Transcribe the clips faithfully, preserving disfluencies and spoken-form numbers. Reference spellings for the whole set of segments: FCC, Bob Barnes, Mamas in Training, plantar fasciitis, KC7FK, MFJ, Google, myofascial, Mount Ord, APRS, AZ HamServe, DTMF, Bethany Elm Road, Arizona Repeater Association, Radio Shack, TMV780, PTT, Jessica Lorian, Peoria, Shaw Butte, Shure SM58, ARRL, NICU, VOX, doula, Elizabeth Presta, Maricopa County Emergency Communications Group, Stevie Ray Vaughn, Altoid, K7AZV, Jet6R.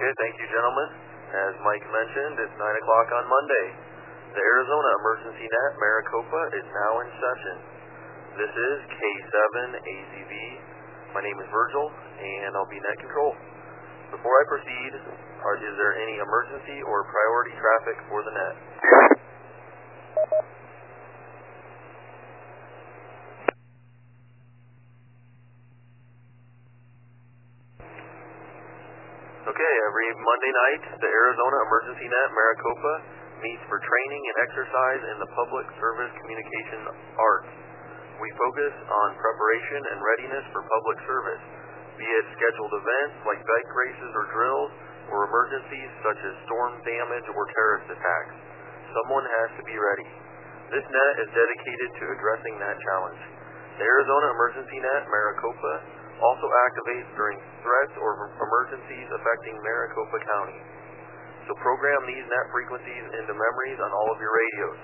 Okay, thank you, gentlemen. As Mike mentioned, it's nine o'clock on Monday. The Arizona Emergency Net Maricopa is now in session. This is K seven A Z V. My name is Virgil, and I'll be net control. Before I proceed, are, is there any emergency or priority traffic for the net? Okay, every Monday night, the Arizona Emergency Net Maricopa meets for training and exercise in the public service communication arts. We focus on preparation and readiness for public service, be it scheduled events like bike races or drills, or emergencies such as storm damage or terrorist attacks. Someone has to be ready. This net is dedicated to addressing that challenge. The Arizona Emergency Net Maricopa also activates during threats or emergencies affecting Maricopa County. So program these net frequencies into memories on all of your radios.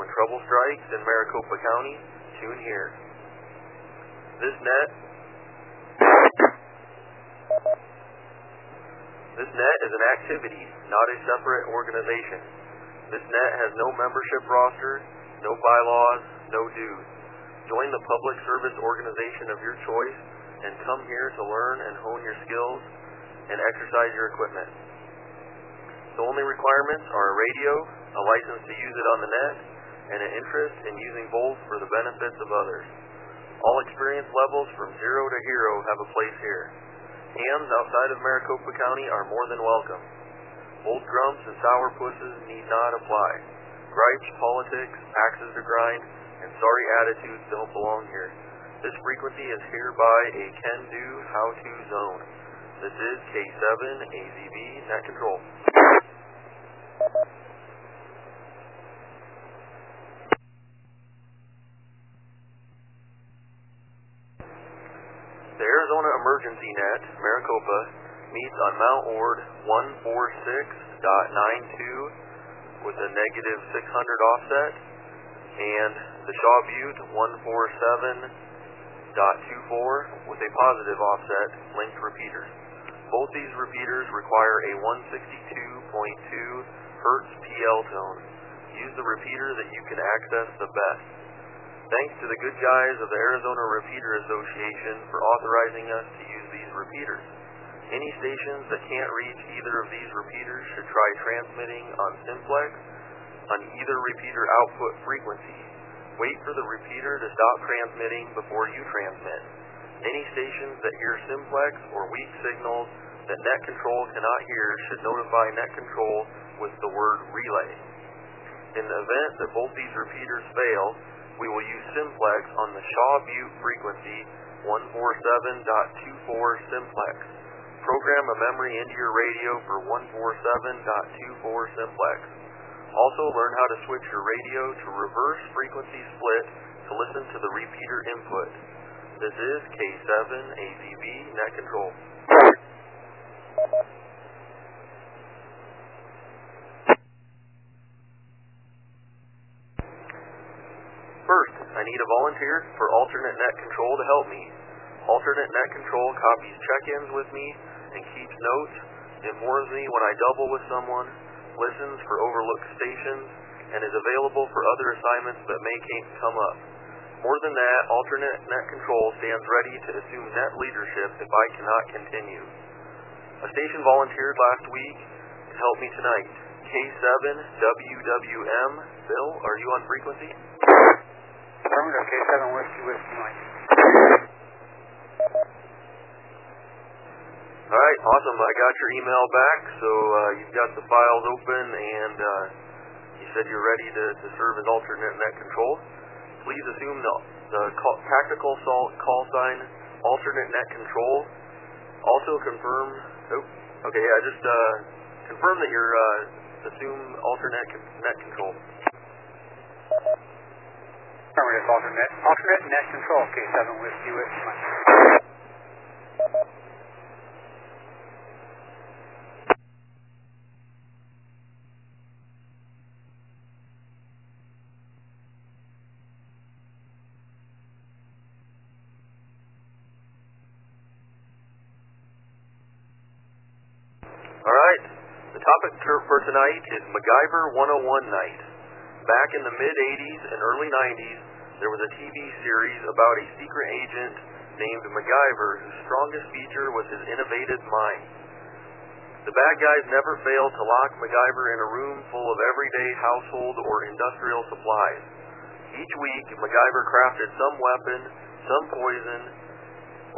When trouble strikes in Maricopa County, tune here. This net This net is an activity, not a separate organization. This net has no membership roster, no bylaws, no dues. Join the public service organization of your choice and come here to learn and hone your skills and exercise your equipment. The only requirements are a radio, a license to use it on the net, and an interest in using both for the benefits of others. All experience levels from zero to hero have a place here. Hams outside of Maricopa County are more than welcome. Old grumps and sourpusses need not apply. Gripes, politics, axes to grind, and sorry attitudes don't belong here. This frequency is hereby a can-do, how-to zone. This is K seven A Z V Net Control. The Arizona Emergency Net, Maricopa, meets on Mount Ord one forty-six point nine two with a negative six hundred offset, and the Shaw Butte one forty-seven point two four with a positive offset linked repeater. Both these repeaters require a one sixty-two point two hertz P L tone. Use the repeater that you can access the best. Thanks to the good guys of the Arizona Repeater Association for authorizing us to use these repeaters. Any stations that can't reach either of these repeaters should try transmitting on simplex on either repeater output frequency. Wait for the repeater to stop transmitting before you transmit. Any stations that hear simplex or weak signals that net control cannot hear should notify net control with the word relay. In the event that both these repeaters fail, we will use simplex on the Shaw Butte frequency one forty-seven point two four simplex. Program a memory into your radio for one forty-seven point two four simplex. Also learn how to switch your radio to reverse frequency split to listen to the repeater input. This is K seven A Z V Net Control. I need a volunteer for alternate net control to help me. Alternate net control copies check-ins with me and keeps notes, informs me when I double with someone, listens for overlooked stations, and is available for other assignments that may come up. More than that, alternate net control stands ready to assume net leadership if I cannot continue. A station volunteered last week to help me tonight. K seven W W M. Bill, are you on frequency? K seven Whiskey Whiskey Mike. All right, awesome. I got your email back, so uh, you've got the files open, and uh, you said you're ready to, to serve as alternate net control. Please assume the, the call, tactical salt call sign alternate net control. Also confirm. Oh, okay. I just uh, confirm that you're uh, assume alternate net control. Alternate, alternate net control, K seven with U S one. All right. The topic for tonight is MacGyver one oh one Night. Back in the mid eighties and early nineties, there was a T V series about a secret agent named MacGyver whose strongest feature was his innovative mind. The bad guys never failed to lock MacGyver in a room full of everyday household or industrial supplies. Each week, MacGyver crafted some weapon, some poison,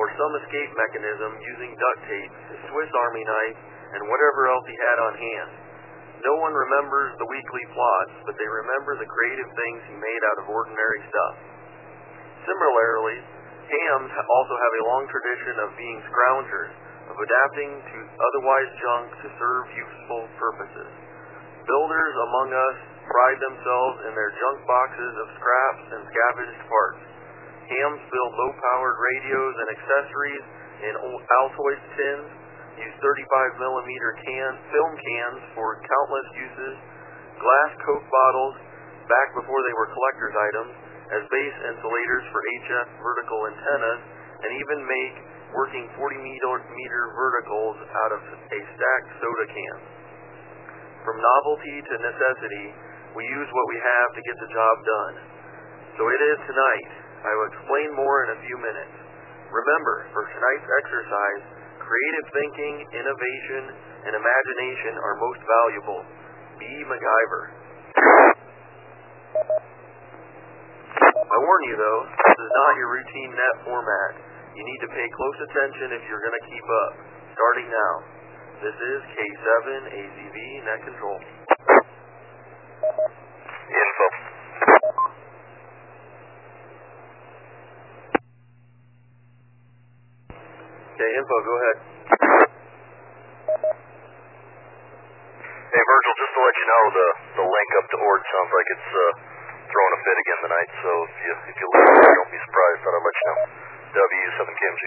or some escape mechanism using duct tape, his Swiss Army knife, and whatever else he had on hand. No one remembers the weekly plots, but they remember the creative things he made out of ordinary stuff. Similarly, hams also have a long tradition of being scroungers, of adapting to otherwise junk to serve useful purposes. Builders among us pride themselves in their junk boxes of scraps and scavenged parts. Hams build low-powered radios and accessories in Altoid tins, use thirty-five millimeter can, film cans for countless uses, glass Coke bottles, back before they were collector's items, as base insulators for H F vertical antennas, and even make working forty meter verticals out of a stacked soda can. From novelty to necessity, we use what we have to get the job done. So it is tonight. I will explain more in a few minutes. Remember, for tonight's exercise, creative thinking, innovation, and imagination are most valuable. Be MacGyver. I warn you, though, this is not your routine net format. You need to pay close attention if you're going to keep up. Starting now. This is K seven A Z V Net Control. Info. Okay, Info, go ahead. Hey, Virgil, just to let you know, the, the link up to Ord sounds like it's uh, throwing a fit again tonight, so if you, if you listen, don't be surprised, but I'll let you know. W seven K M G.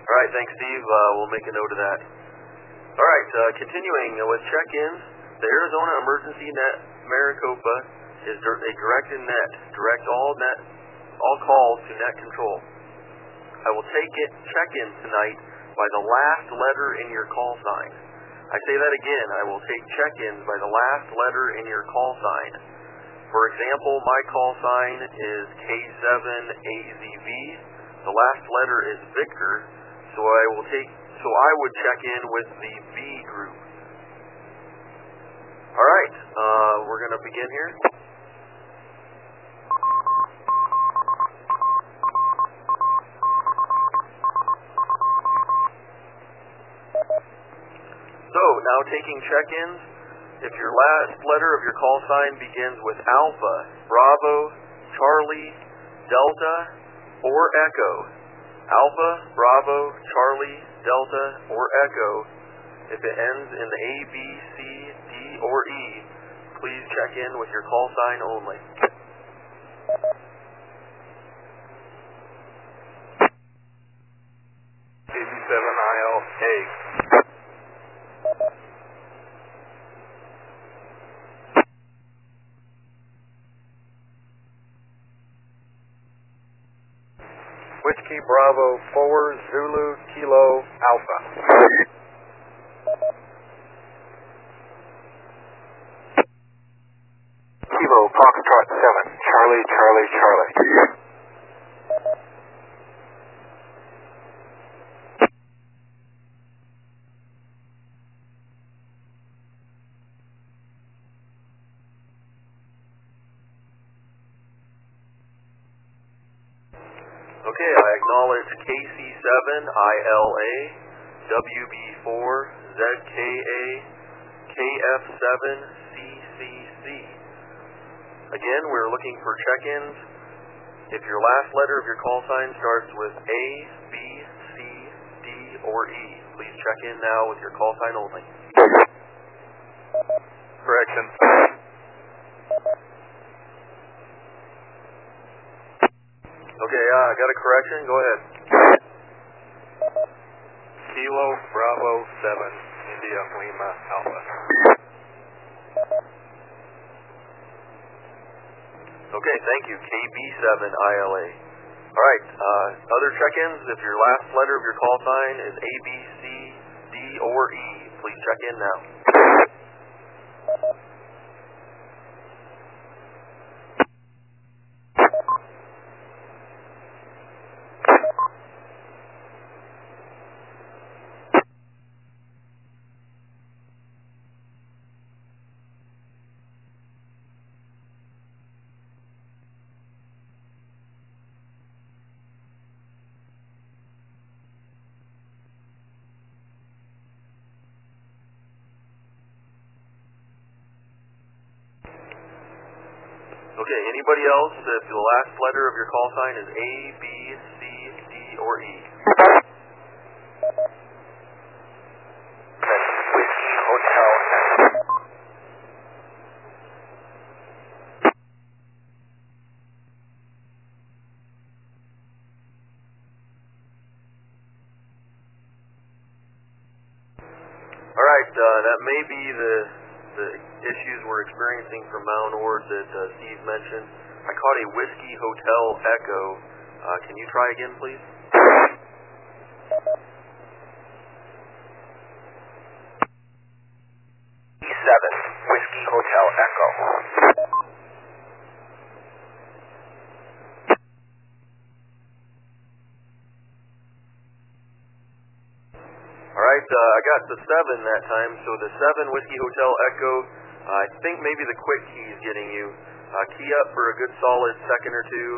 All right, thanks, Steve. Uh, we'll make a note of that. All right, uh, continuing with check-ins, the Arizona Emergency Net Maricopa is a directed net. Direct all net, all calls to net control. I will take it check-in tonight by the last letter in your call sign. I say that again. I will take check-ins by the last letter in your call sign. For example, my call sign is K seven A Z V. The last letter is Victor, so I will take. So I would check in with the V group. All right, uh, we're going to begin here. So, now taking check-ins, if your last letter of your call sign begins with Alpha, Bravo, Charlie, Delta, or Echo, Alpha, Bravo, Charlie, Delta, or Echo, if it ends in A, B, C, D, or E, please check in with your call sign only. Whiskey Bravo four Zulu Kilo Alpha. Kilo Foxtrot seven Charlie Charlie Charlie. Okay, I acknowledge K C seven I L A, W B four Z K A, K F seven C C C. Again, we're looking for check-ins. If your last letter of your call sign starts with A, B, C, D, or E, please check in now with your call sign only. Correction. Okay, I uh, got a correction. Go ahead. Kilo Bravo seven, India Lima Alpha. Okay, thank you, K B seven I L A. All right, uh, other check-ins, if your last letter of your call sign is A, B, C, D, or E, please check in now. Okay, anybody else, if the last letter of your call sign is A, B, C, D, or E? Okay, which hotel? All right, uh, that may be the... the issues we're experiencing from Mount Ord that uh, Steve mentioned. I caught a Whiskey Hotel Echo. Uh, can you try again, please? seven Whiskey Hotel Echo. Alright, uh, I got the seven that time, so the seven Whiskey Hotel Echo, uh, I think maybe the quick key is getting you. Uh, key up for a good solid second or two,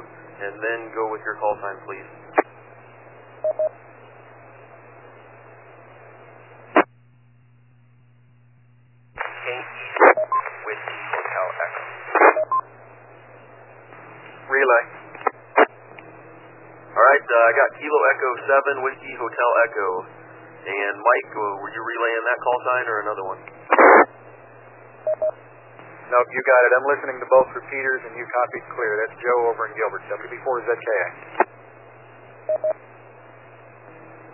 and then go with your call time, please. Whiskey Hotel Echo. Relay. Alright, uh, I got Kilo Echo seven Whiskey Hotel Echo. And Mike, were you relaying that call sign or another one? Nope, you got it. I'm listening to both repeaters and you copied clear. That's Joe over in Gilbert, W B four Z K A.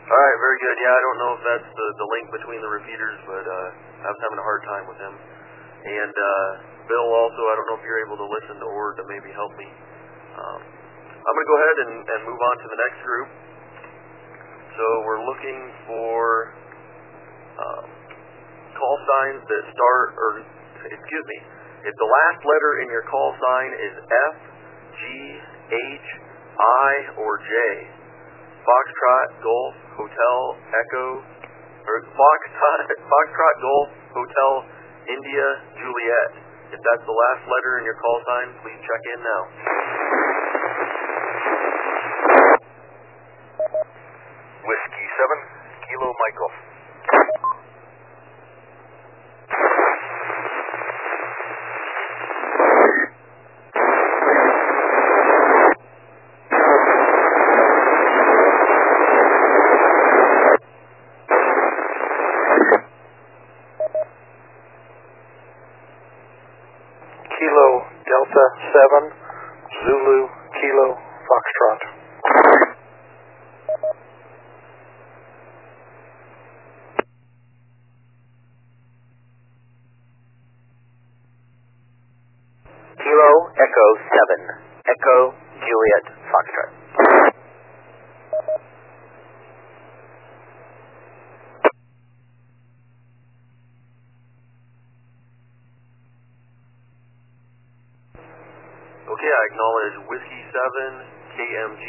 Alright, very good. Yeah, I don't know if that's the, the link between the repeaters, but uh, I was having a hard time with him. And uh, Bill also, I don't know if you're able to listen to or to maybe help me. Um, I'm going to go ahead and, and move on to the next group. So we're looking for um, call signs that start, or excuse me, if the last letter in your call sign is F, G, H, I, or J, Foxtrot, Golf, Hotel, Echo, or Foxtrot, Foxtrot, Golf, Hotel, India, Juliet. If that's the last letter in your call sign, please check in now. Kilo Michael. Kilo Delta seven Zulu Kilo Foxtrot. K M G,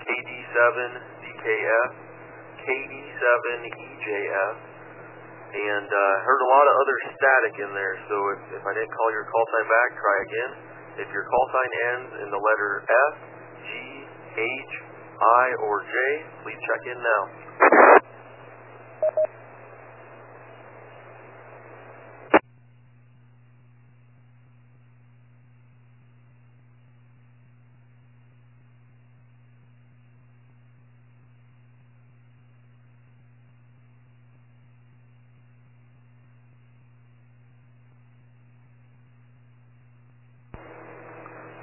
K D seven D K F, K E seven E J F, and uh, heard a lot of other static in there, so if, if I didn't call your call sign back, try again. If your call sign ends in the letter F, G, H, I, or J, please check in now.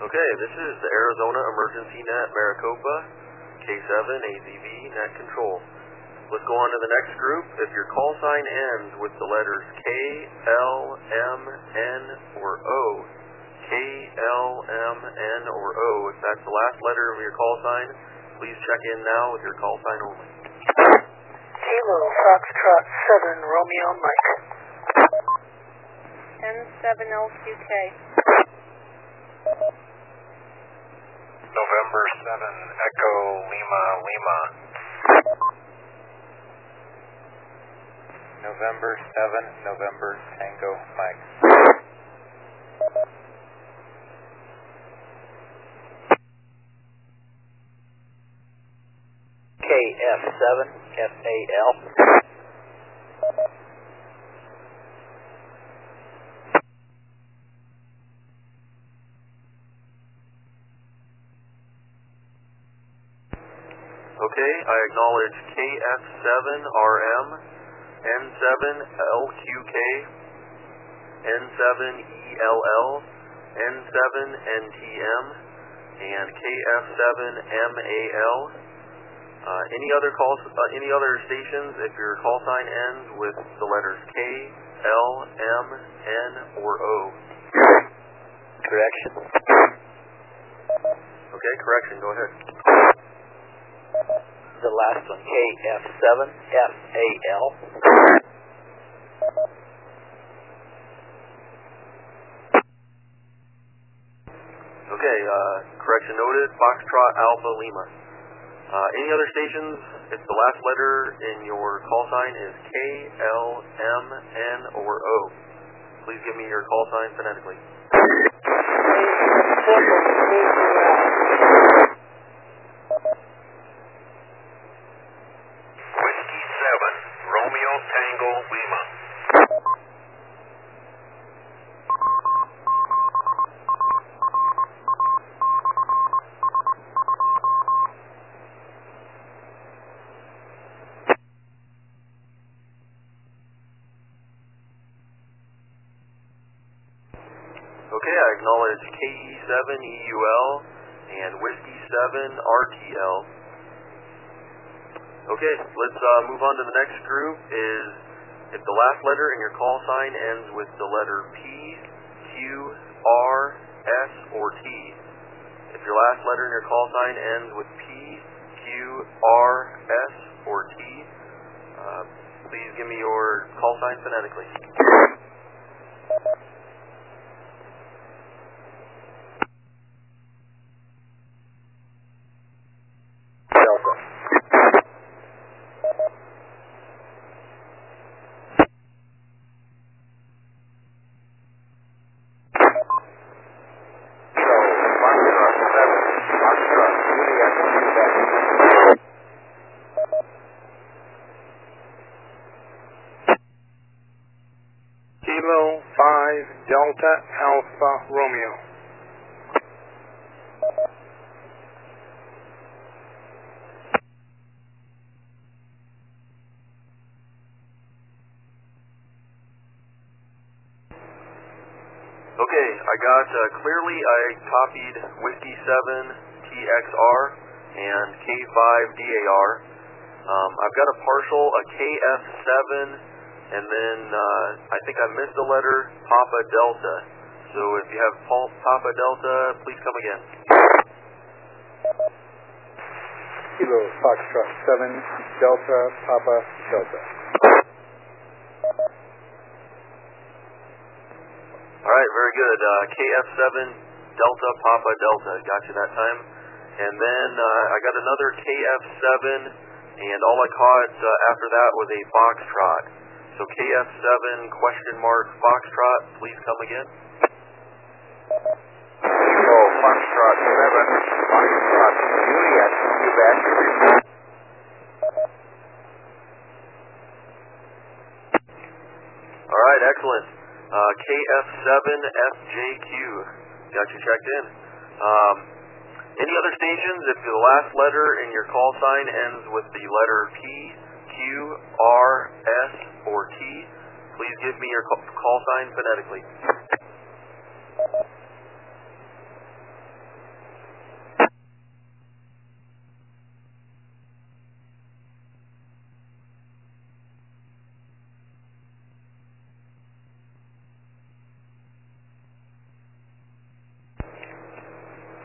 Okay, this is the Arizona Emergency Net Maricopa, K seven A Z V Net Control. Let's go on to the next group. If your call sign ends with the letters K, L, M, N, or O, K L M N or O. If that's the last letter of your call sign, please check in now with your call sign only. Kilo Foxtrot seven Romeo Mike. N seven L Q K. November seven Echo Lima Lima. November seven November Tango Mike. K F seven F A L. Okay, I acknowledge K F seven R M, N seven L Q K, N seven E L L, N seven N T M, and K F seven M A L. Uh, any other calls? Uh, any other stations? If your call sign ends with the letters K, L, M, N, or O. Correction. Okay, correction. Go ahead. The last one, K F seven F A L. Okay, uh, correction noted. Foxtrot Alpha Lima. Uh, any other stations, if the last letter in your call sign is K, L, M, N, or O, please give me your call sign phonetically. Whiskey seven, Romeo Tango Lima. Okay, I acknowledge K E seven E U L and Whiskey seven R T L. Okay, let's uh, move on to the next group. Is if the last letter in your call sign ends with the letter P, Q, R, S, or T. If your last letter in your call sign ends with P, Q, R, S, or T, uh, please give me your call sign phonetically. Delta Alpha Romeo. Okay, I got uh, clearly I copied Whiskey seven T X R and K five D A R. Um, I've got a partial, a K F seven. And then uh, I think I missed the letter Papa Delta. So if you have Paul, Papa Delta, please come again. Kilo Foxtrot seven Delta Papa Delta. All right, very good. Uh, K F seven Delta Papa Delta. Got you that time. And then uh, I got another K F seven, and all I caught uh, after that was a Foxtrot. So K F seven question mark Foxtrot, please come again. Kilo Foxtrot seven Foxtrot Juliet, you've asked to report. All right, excellent. Uh, K F seven F J Q, got you checked in. Um, any other stations? If the last letter in your call sign ends with the letter P, Q, R, S, or T, please give me your call sign phonetically.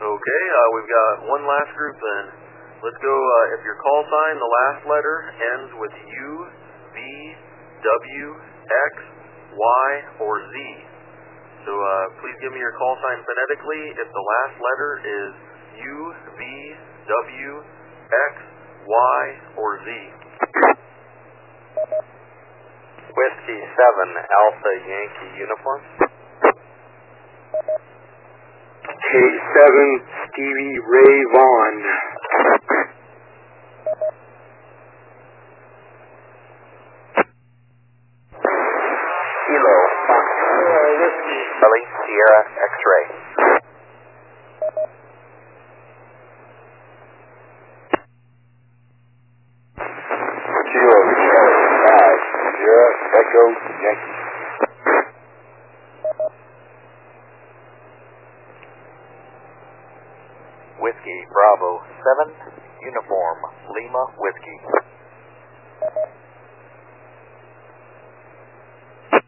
Okay, uh, we've got one last group then. Let's go, uh, if your call sign, the last letter ends with U, V, W, X, Y, or Z. So uh, please give me your call sign phonetically if the last letter is U, V, W, X, Y, or Z. Whiskey seven, Alpha Yankee Uniform. K seven, Stevie Ray Vaughn. Kilo, Fox, Whiskey, Charlie, Sierra, X-Ray. Kilo, Charlie, five, Sierra, Echo, Yankee. Whiskey, Bravo, seven, Uniform, Lima, Whiskey. Okay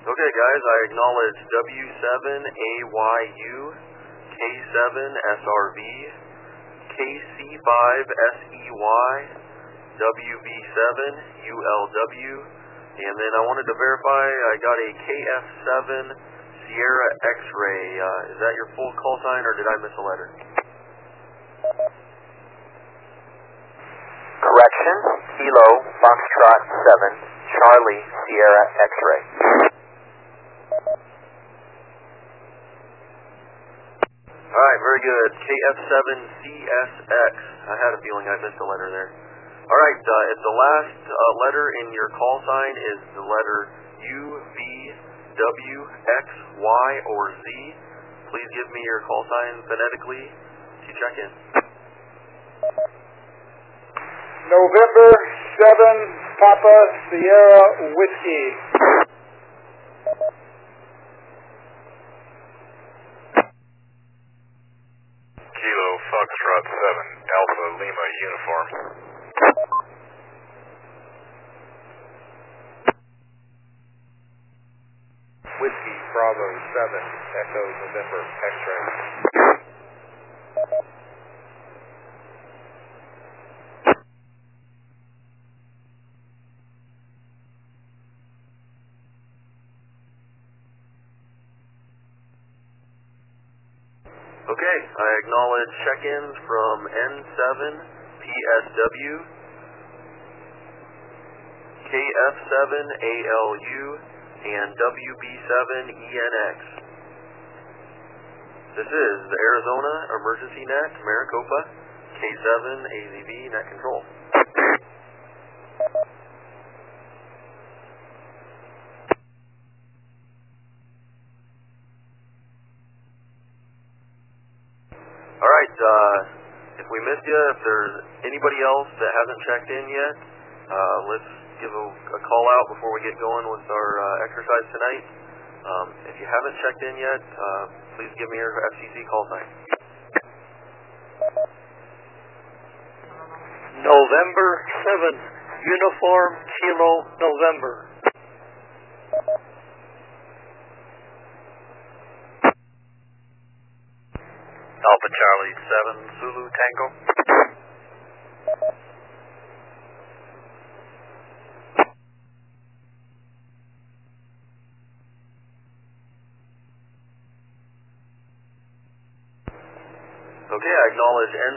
guys, I acknowledge W seven A Y U, K seven S R V, K C five S E Y, W B seven U L W, and then I wanted to verify I got a K F seven Sierra X-Ray. Uh, is that your full call sign or did I miss a letter? Correction, Kilo Foxtrot seven, Charlie Sierra X-Ray. Alright, very good. K F seven C S X. I had a feeling I missed a letter there. Alright, uh, if the last uh, letter in your call sign is the letter U, V, W, X, Y, or Z, please give me your call sign phonetically to check in. November seven, Papa Sierra Whiskey. Kilo Foxtrot seven, Alpha Lima Uniform. Whiskey Bravo seven, Echo November X-Ray. Okay, I acknowledge check-ins from N seven P S W, K F seven A L U, and W B seven E N X. This is the Arizona Emergency Net Maricopa, K seven A Z V Net Control. Uh, if we missed you, if there's anybody else that hasn't checked in yet, uh, let's give a, a call out before we get going with our uh, exercise tonight. Um, if you haven't checked in yet, uh, please give me your F C C call sign. November seven, Uniform Kilo November. Alpha Charlie seven, Zulu Tango. Okay, I acknowledge N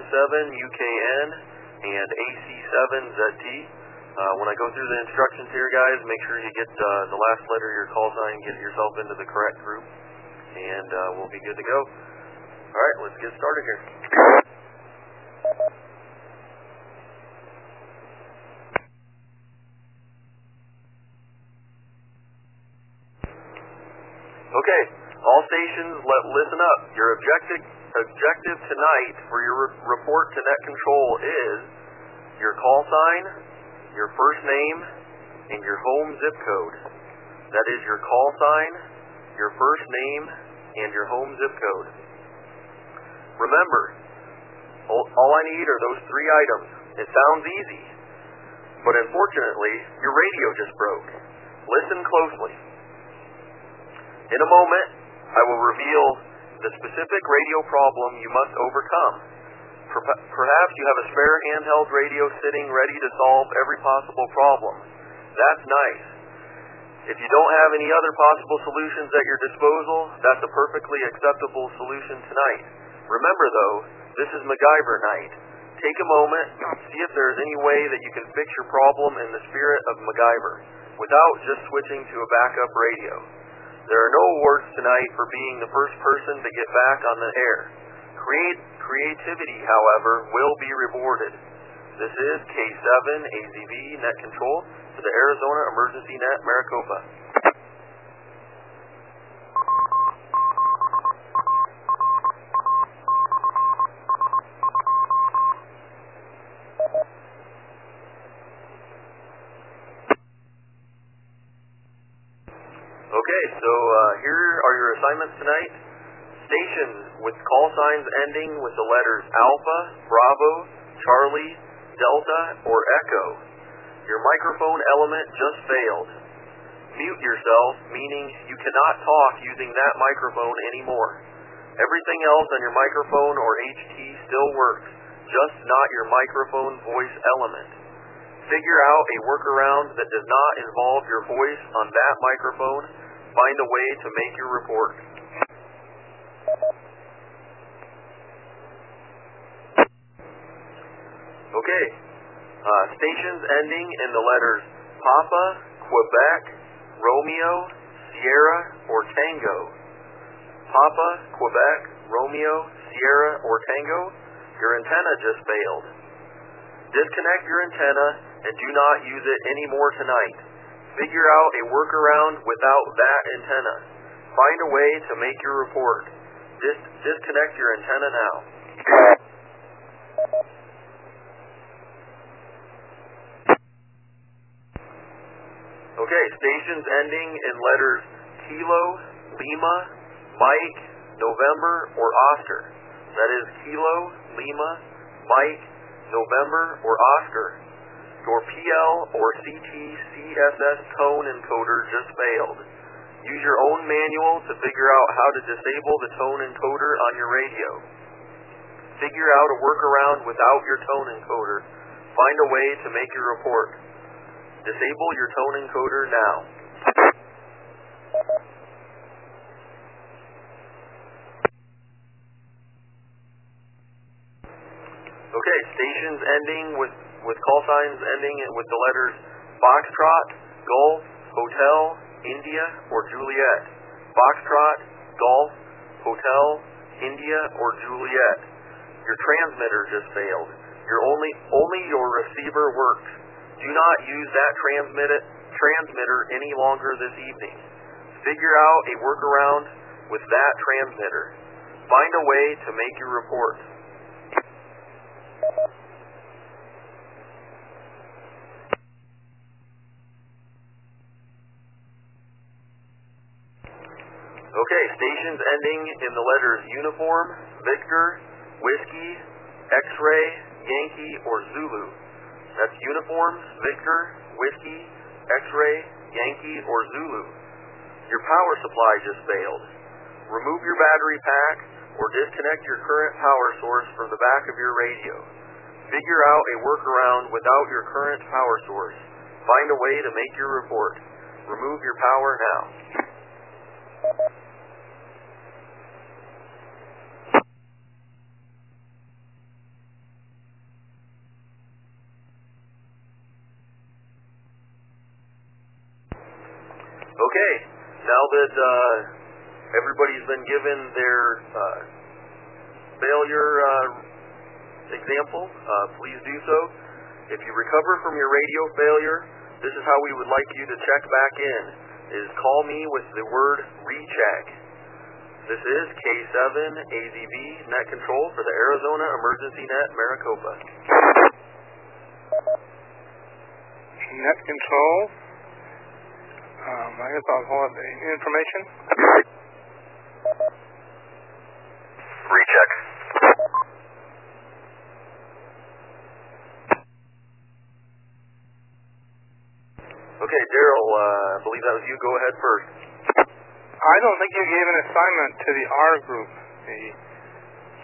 seven U K N and A C seven Z T. Uh, when I go through the instructions here, guys, make sure you get uh, the last letter of your call sign, get yourself into the correct group, and uh, we'll be good to go. Alright, let's get started here. Okay, all stations, let, listen up. Your objective, objective tonight for your re report to Net Control is your call sign, your first name, and your home zip code. That is your call sign, your first name, and your home zip code. Remember, All, all I need are those three items. It sounds easy, but unfortunately, your radio just broke. Listen closely. In a moment, I will reveal the specific radio problem you must overcome. Perhaps you have a spare handheld radio sitting ready to solve every possible problem. That's nice. If you don't have any other possible solutions at your disposal, that's a perfectly acceptable solution tonight. Remember though, this is MacGyver night. Take a moment, see if there is any way that you can fix your problem in the spirit of MacGyver, without just switching to a backup radio. There are no awards tonight for being the first person to get back on the air. Create, creativity, however, will be rewarded. This is K seven A Z V Net Control for the Arizona Emergency Net Maricopa. Okay, so uh, here are your assignments tonight. Stations with call signs ending with the letters Alpha, Bravo, Charlie, Delta, or Echo. Your microphone element just failed. Mute yourself, meaning you cannot talk using that microphone anymore. Everything else on your microphone or H T still works, just not your microphone voice element. Figure out a workaround that does not involve your voice on that microphone. Find a way to make your report. Okay, uh, stations ending in the letters Papa, Quebec, Romeo, Sierra, or Tango. Papa, Quebec, Romeo, Sierra, or Tango, your antenna just failed. Disconnect your antenna and do not use it anymore tonight. Figure out a workaround without that antenna. Find a way to make your report. Dis disconnect your antenna now. Okay, stations ending in letters Kilo, Lima, Mike, November, or Oscar. That is Kilo, Lima, Mike, November, or Oscar. Your P L or C T C S S tone encoder just failed. Use your own manual to figure out how to disable the tone encoder on your radio. Figure out a workaround without your tone encoder. Find a way to make your report. Disable your tone encoder now. Okay, stations ending with, with call signs ending with the letters Foxtrot, Golf, Hotel, India, or Juliet. Foxtrot, Golf, Hotel, India, or Juliet. Your transmitter just failed. Your only, only your receiver works. Do not use that transmitter, transmitter any longer this evening. Figure out a workaround with that transmitter. Find a way to make your report. Okay, stations ending in the letters Uniform, Victor, Whiskey, X-Ray, Yankee, or Zulu. That's Uniform, Victor, Whiskey, X-Ray, Yankee, or Zulu. Your power supply just failed. Remove your battery pack or disconnect your current power source from the back of your radio. Figure out a workaround without your current power source. Find a way to make your report. Remove your power now. Okay, now that uh, everybody's been given their uh, failure uh, example, uh, please do so. If you recover from your radio failure, this is how we would like you to check back in, is call me with the word recheck. This is K seven A Z V Net Control for the Arizona Emergency Net Maricopa. Net Control. Um, I guess I'll hold up the information. Recheck. Okay, Daryl, uh, I believe that was you. Go ahead first. I don't think you gave an assignment to the R group, the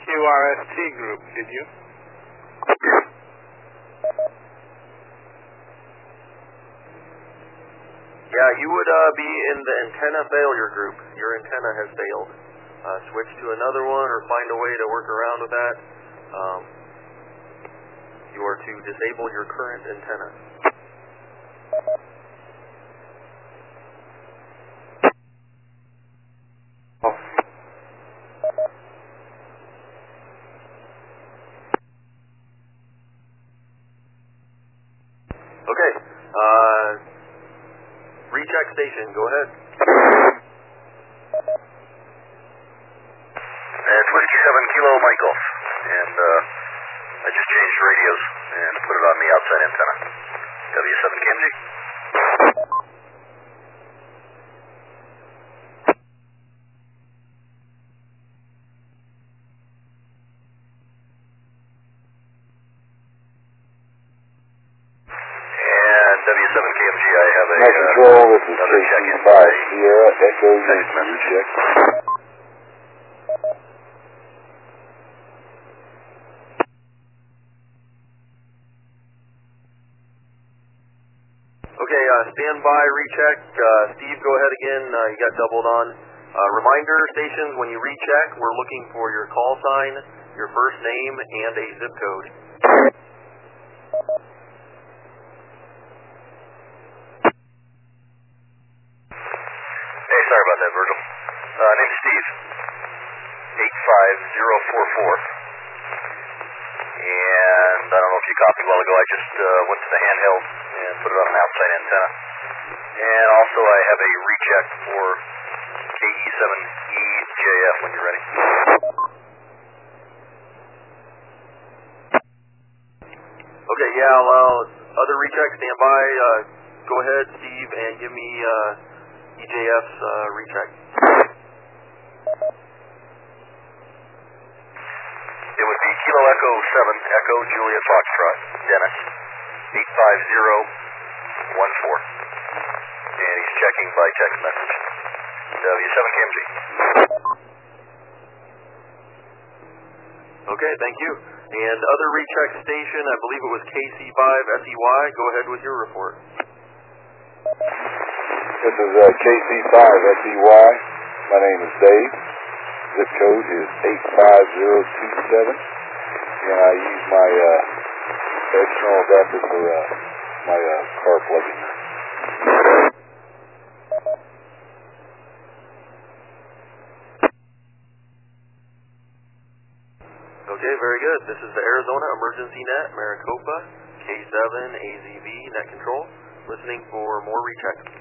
Q R S T group, did you? Yeah, you would uh, be in the antenna failure group. Your antenna has failed. Uh, switch to another one or find a way to work around with that. Um, you are to disable your current antenna. Okay, uh, recheck station, go ahead. It's Whiskey seven Kilo Mike Golf, and uh, I just changed radios and put it on the outside antenna. W seven K M G. Stand by, recheck. Uh, Steve, go ahead again. Uh, you got doubled on. Uh, reminder stations, when you recheck, we're looking for your call sign, your first name, and a zip code. Hey, sorry about that, Virgil. Uh, name's Steve, eight five zero four four. And I don't know if you copied a while ago, I just uh, went to the handheld and put it on an outside antenna. And also I have a recheck for K E seven E J F when you're ready. Okay, yeah, well, other recheck, stand by. Uh, go ahead, Steve, and give me uh, E J F's uh, recheck. It would be Kilo Echo seven, Echo Juliet Foxtrot, Dennis, eight five zero one four. And he's checking by text message. W seven K M G. Okay, thank you. And other recheck station, I believe it was K C five S E Y. Go ahead with your report. This is uh, K C five S E Y. My name is Dave. Zip code is eight five zero two seven, and I use my uh, external adapter for uh, my uh, car plug-in. Okay, very good. This is the Arizona Emergency Net Maricopa, K seven A Z V Net Control, listening for more recheck.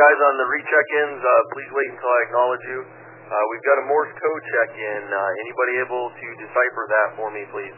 Guys, on the recheck-ins, uh, please wait until I acknowledge you. Uh, we've got a Morse code check-in. Uh, anybody able to decipher that for me, please?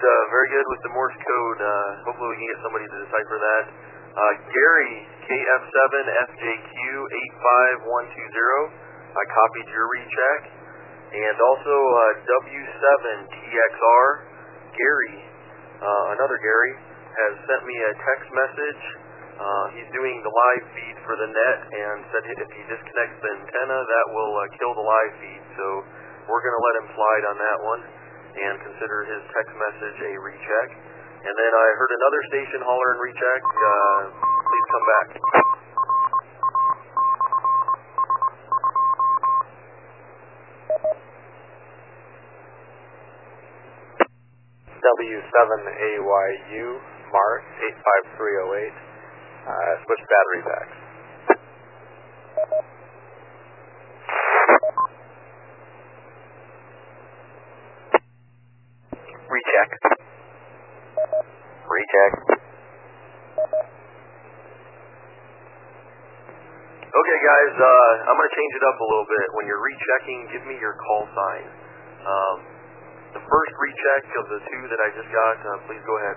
Uh, very good with the Morse code. Uh, hopefully we can get somebody to decipher that. Uh, Gary, K F seven F J Q eight five one two zero. I copied your recheck. And also uh, W seven T X R. Gary, uh, another Gary, has sent me a text message. Uh, he's doing the live feed for the net and said if he disconnects the antenna, that will uh, kill the live feed. So we're going to let him slide on that one and consider his text message a recheck. And then I heard another station holler and recheck. Uh, please come back. W seven A Y U, Mark eight five three oh eight, uh, switch battery back. Recheck. Recheck. Okay guys, uh, I'm going to change it up a little bit. When you're rechecking, give me your call sign. Um, The first recheck of the two that I just got, uh, please go ahead.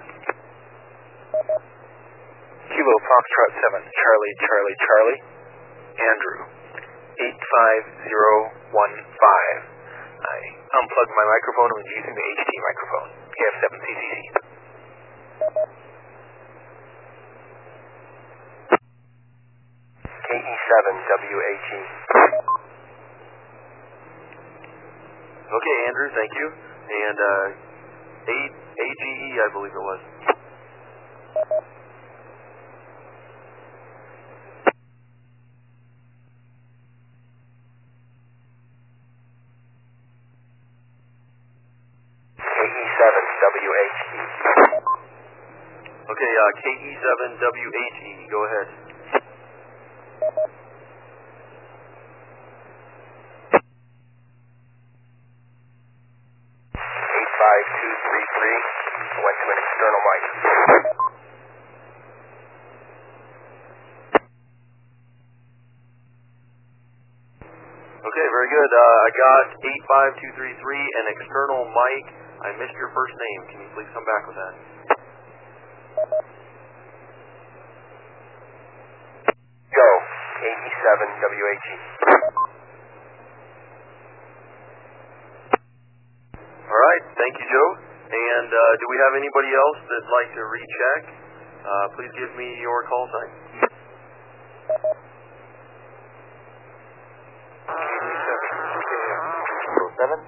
Kilo Foxtrot seven, Charlie, Charlie, Charlie, Andrew, eight five zero one five. I unplugged my microphone and was using the H D microphone, K F seven C C C. K E seven W H E. Okay, Andrew, thank you. And uh, A G E, I believe it was. K E seven W H E. Okay, uh, K E seven W H E, go ahead. Uh, I got eight five two three three, an external mic. I missed your first name. Can you please come back with that? Go. eight seven W H E. All right. Thank you, Joe. And uh, do we have anybody else that'd like to recheck? Uh, please give me your call sign.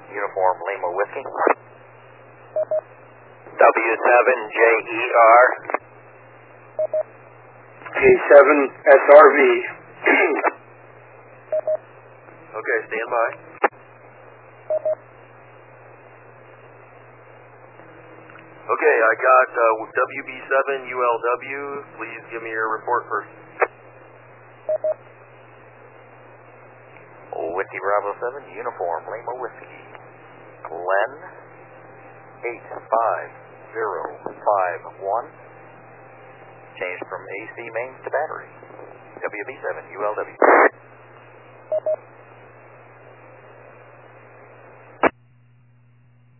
Uniform Lima Whiskey. W seven J E R. K seven S R V. Okay, stand by. Okay, I got uh, W B seven U L W. Please give me your report first. Whiskey Bravo seven, Uniform Lima Whiskey. Glenn, eight five zero five one, changed from A C mains to battery, W B seven U L W.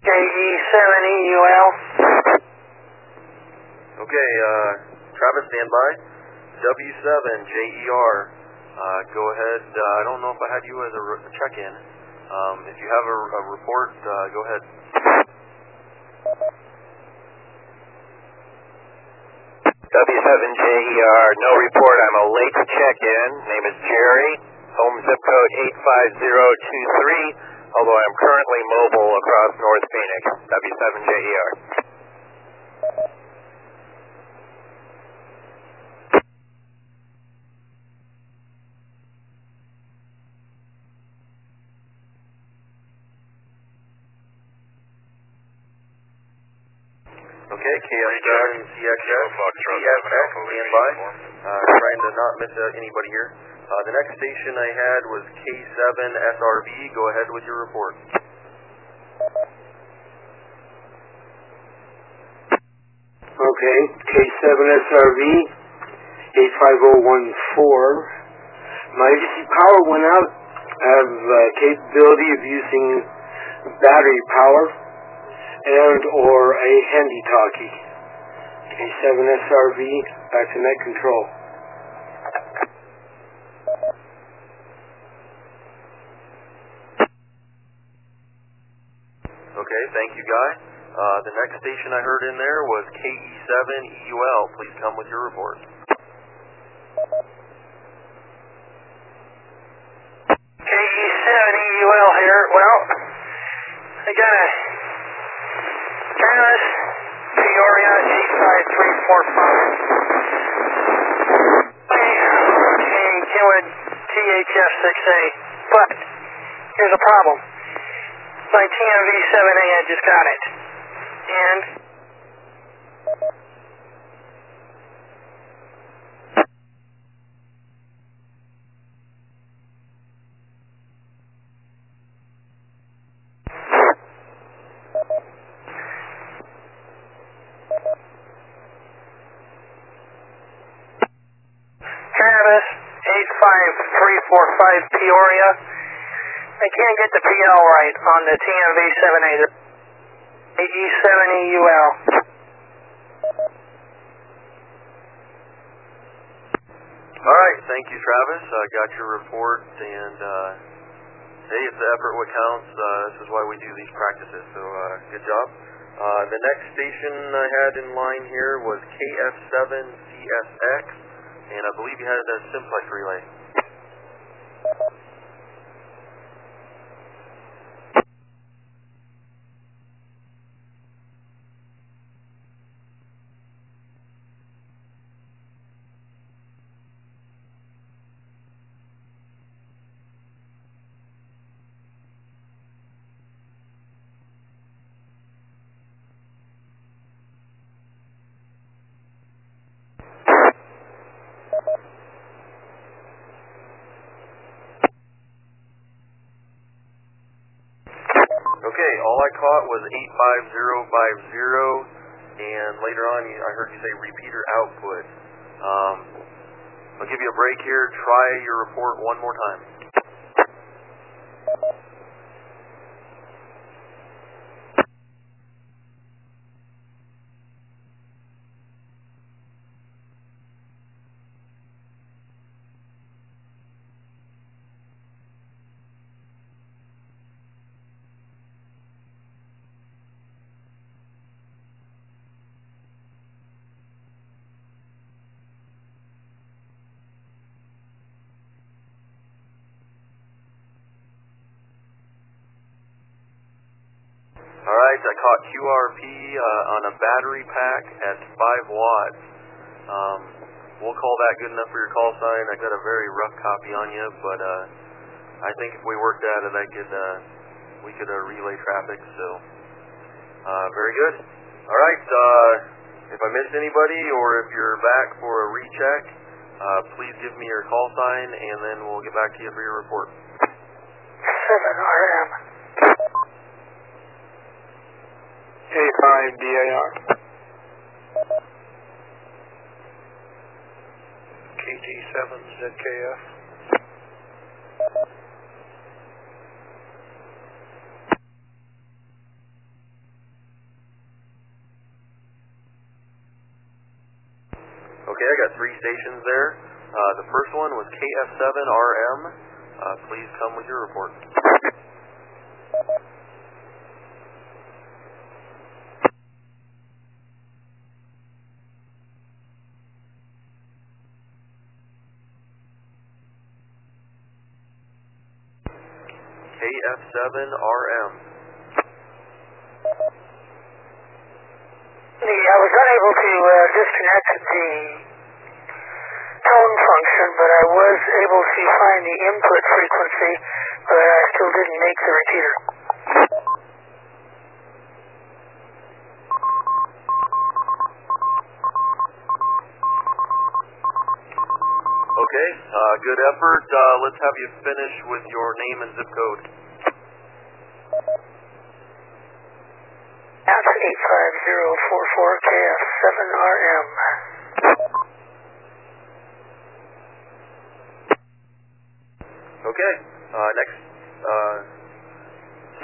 K E seven E U L. Okay, uh, Travis, stand by. W seven J E R, uh, go ahead. Uh, I don't know if I had you as a check-in. Um, if you have a, a report, uh, go ahead. W seven J E R, no report. I'm a late check-in. Name is Jerry. Home zip code eight five zero two three, although I'm currently mobile across North Phoenix. W seven J E R. C X S, C X S, stand by. Uh, trying to not miss uh, anybody here. Uh, the next station I had was K seven S R B. Go ahead with your report. Okay, K seven S R B, eight five zero one four. My power went out. I have uh, capability of using battery power and or a handy-talkie. K seven S R V, back to net control. Okay, thank you, Guy. Uh, the next station I heard in there was K E seven E U L. Please come with your report. K E seven E U L here. Well, They're going to turn us to Orion G five three four five. Okay, Kenwood T H F six A. But here's a problem. My T M V seven A, I just got it. And eight five three four five Peoria. I can't get the P L right on the T M V seven A. A E seven E U L. Alright, thank you, Travis. I uh, got your report, and uh, hey, it's the effort what counts. Uh, this is why we do these practices, so uh, good job. Uh, the next station I had in line here was K F seven C S X. And I believe you had a simplex relay. All I caught was eight five zero five zero, and later on I heard you say repeater output. Um, I'll give you a break here. Try your report one more time. I caught Q R P uh, on a battery pack at five watts. Um, we'll call that good enough for your call sign. I got a very rough copy on you, but uh, I think if we worked at it, I could, uh, we could uh, relay traffic. So, uh, very good. All right. Uh, if I missed anybody or if you're back for a recheck, uh, please give me your call sign, and then we'll get back to you for your report. seven R M. A five D A R. K T seven Z K F. Okay, I got three stations there. Uh, the first one was K F seven R M. Uh, please come with your report. F seven R M. The, I was unable to uh, disconnect the tone function, but I was able to find the input frequency, but I still didn't make the repeater. Okay, uh, good effort. Uh, let's have you finish with your name and zip code. eight five zero four four K F seven R M. Okay. Uh, next, uh,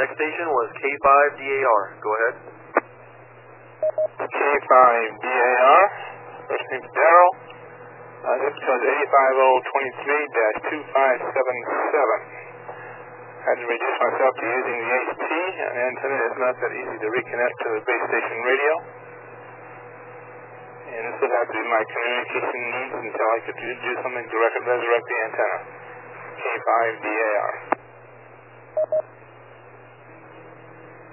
next station was K five D A R. Go ahead. K five D A R. First name's Darryl. Uh, this was eight five zero two three dash two five seven seven. I had to reduce myself to using the H T, and the antenna is not that easy to reconnect to the base station radio. And this would have to be my communication needs until I could do something to resurrect the antenna. K five D A R.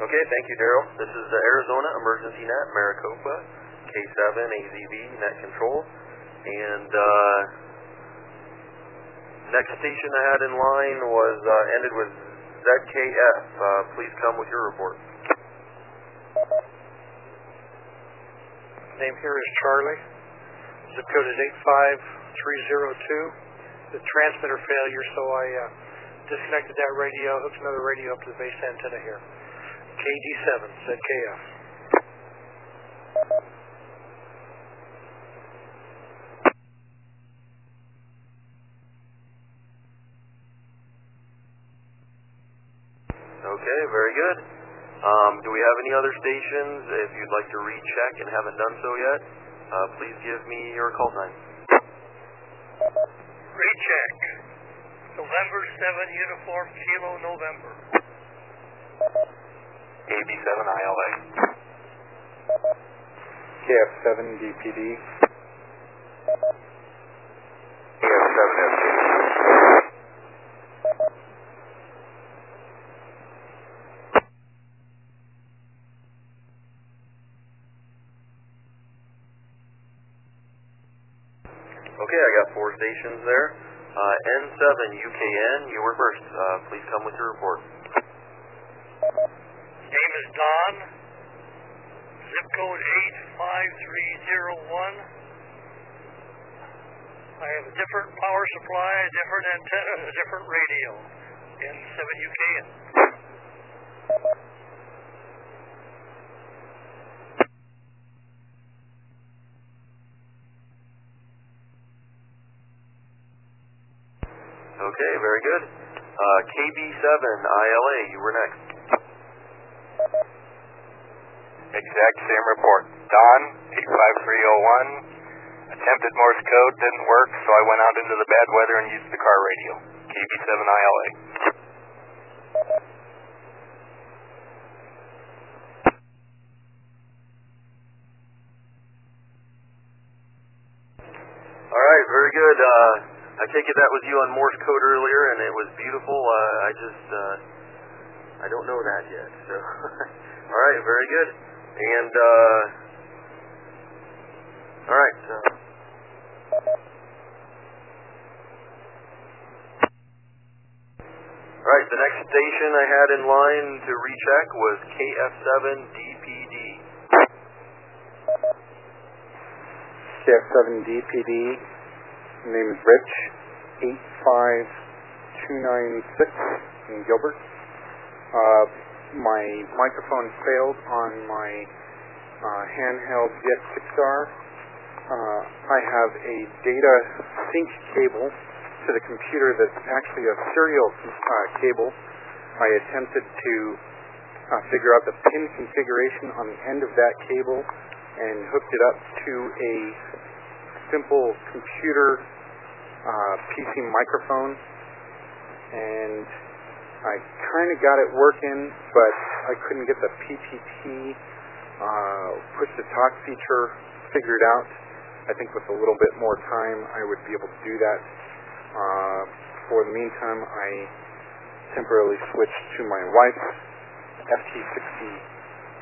Okay, thank you, Daryl. This is the Arizona Emergency Net Maricopa, K seven A Z V Net Control, and uh, next station I had in line was uh, ended with Z K F. Uh, please come with your report. Name here is Charlie. Zip code is eight five three zero two. The transmitter failure, so I uh, disconnected that radio, hooked another radio up to the base antenna here. K G seven, Z K F. Okay, very good. Um, do we have any other stations? If you'd like to recheck and haven't done so yet, uh, please give me your call sign. Recheck. November seven, Uniform Kilo November. A B seven I L A. K F seven D P D. K F seven F K. Okay, I got four stations there. Uh, N seven U K N, you were first. Uh, please come with your report. Name is Don. Zip code eight five three zero one. I have a different power supply, a different antenna, and a different radio. N seven U K N. Okay, very good. Uh, K B seven I L A, you were next. Exact same report. Don, eight five three zero one. Attempted Morse code, didn't work, so I went out into the bad weather and used the car radio. K B seven I L A. All right, very good. Uh, I take it that was you on Morse code earlier, and it was beautiful. Uh, I just, uh, I don't know that yet, so... All right, very good. And, uh, all right. Uh, all right, the next station I had in line to recheck was K F seven D P D. K F seven D P D, name is Rich, eight five two nine six in Gilbert. Uh... My microphone failed on my uh, handheld Jet six R. Uh, I have a data sync cable to the computer that's actually a serial uh, cable. I attempted to uh, figure out the pin configuration on the end of that cable and hooked it up to a simple computer uh, P C microphone, and I kind of got it working, but I couldn't get the P T T uh, push-to-talk feature figured out. I think with a little bit more time, I would be able to do that. Uh, for the meantime, I temporarily switched to my wife's F T sixty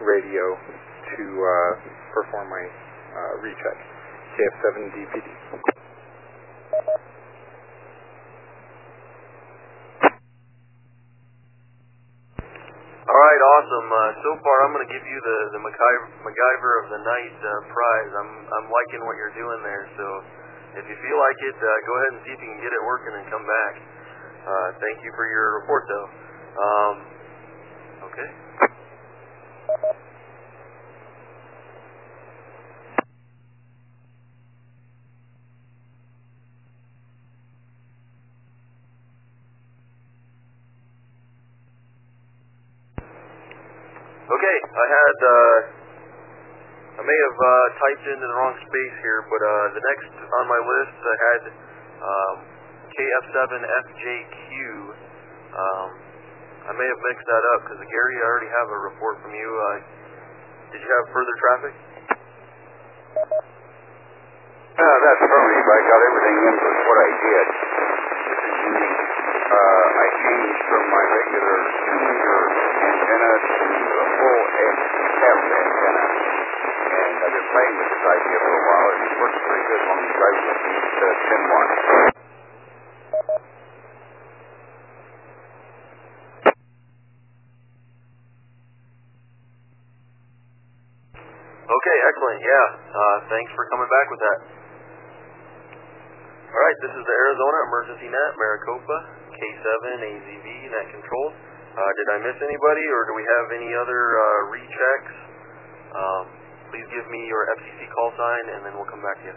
radio to uh, perform my uh, recheck. K F seven D P D. All right, awesome. Uh, so far, I'm going to give you the the MacGyver, MacGyver of the night uh, prize. I'm I'm liking what you're doing there. So, if you feel like it, uh, go ahead and see if you can get it working and come back. Uh, thank you for your report, though. Um, okay. Okay, I had, uh, I may have uh, typed into the wrong space here, but uh, the next on my list I had um, K F seven F J Q. Um, I may have mixed that up because, Gary, I already have a report from you. Uh, did you have further traffic? No, that's probably right. I got everything in with what I did. This is unique. Uh, I changed from my regular two meter antenna to a Okay, excellent. Yeah, uh, thanks for coming back with that. All right, this is the Arizona Emergency Net Maricopa, K seven A Z V Net Controls. Uh, did I miss anybody, or do we have any other uh, rechecks? Um, please give me your F C C call sign, and then we'll come back to you.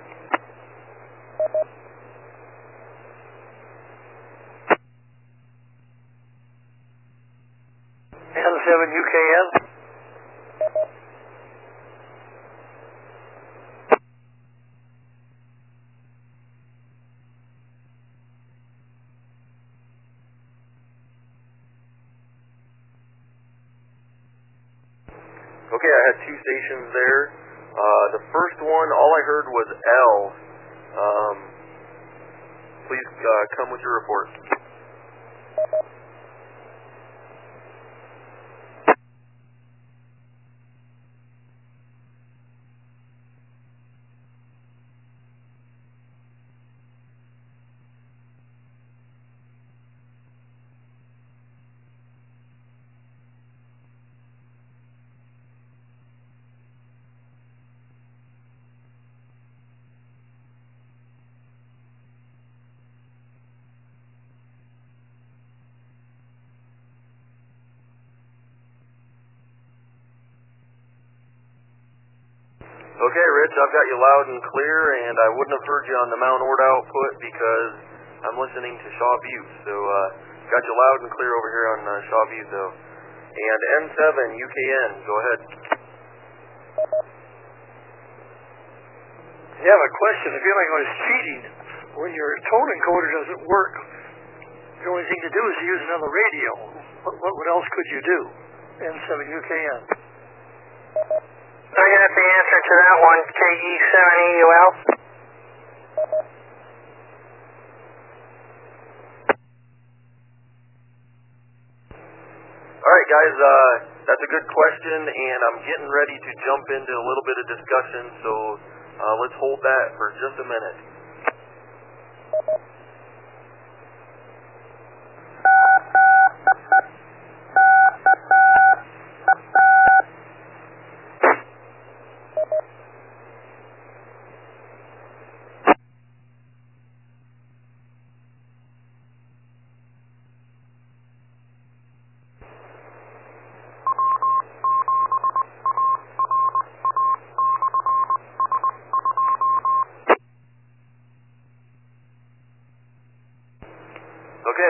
N seven U K M. Okay, I had two stations there. Uh, the first one, all I heard was L. Um, please uh, come with your report. Okay, Rich, I've got you loud and clear, and I wouldn't have heard you on the Mount Ord output because I'm listening to Shaw Butte. So, uh, got you loud and clear over here on uh, Shaw Butte, though. And N seven U K N, go ahead. You have a question. I feel like I was cheating. When your tone encoder doesn't work, the only thing to do is use another radio. What, what else could you do? N seven U K N. I'm going to have to answer to that one, K E seven A U L. All right, guys, uh, that's a good question, and I'm getting ready to jump into a little bit of discussion, so uh, let's hold that for just a minute.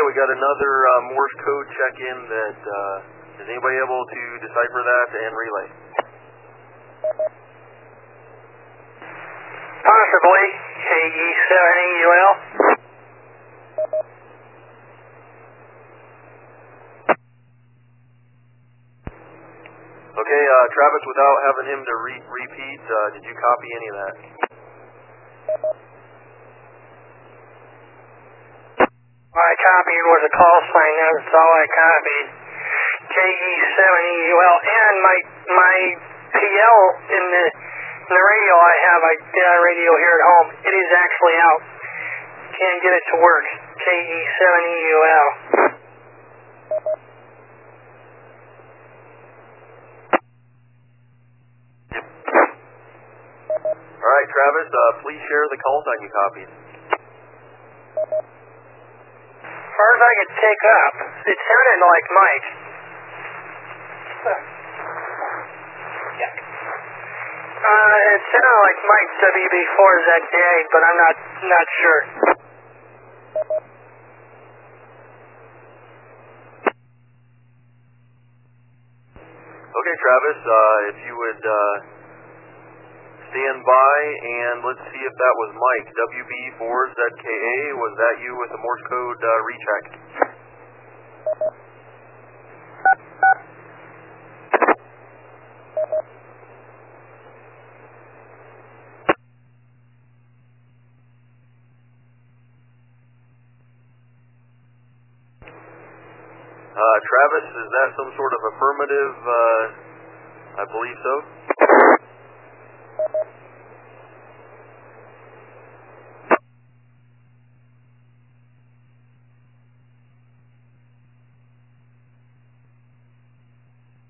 We got another uh, Morse code check-in that, uh, is anybody able to decipher that and relay? Possibly, K E seven E U L. Okay, uh, Travis, without having him to re repeat, uh, did you copy any of that? I copied was a call sign. That's all I copied. K E seven E U L. And my my P L in the, in the radio I have, I did on radio here at home. It is actually out. Can't get it to work. K E seven E U L. All right, Travis. Uh, please share the call sign you copied. As far as I could take up, it sounded like Mike. Yeah. Uh, it sounded like Mike W B four Z K, but I'm not not sure. Okay, Travis, uh, if you would uh, stand by and let's see if that was Mike. W B four Z K A, was that you with the Morse code uh, recheck? Uh, Travis, is that some sort of affirmative? Uh, I believe so.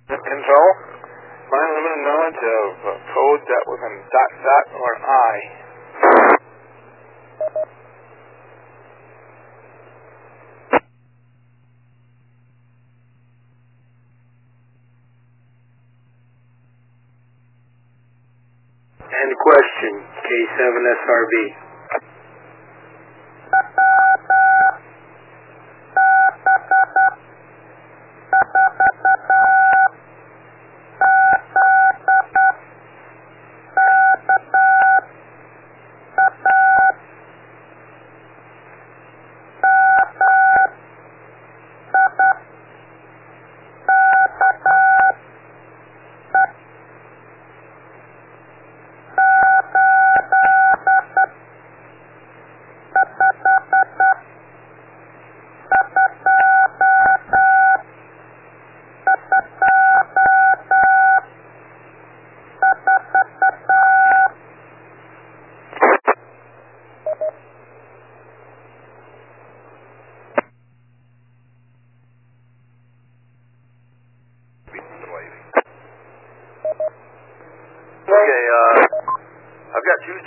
Control. Mine knowledge of a code that was in dot dot or an I. End question, K seven S R B.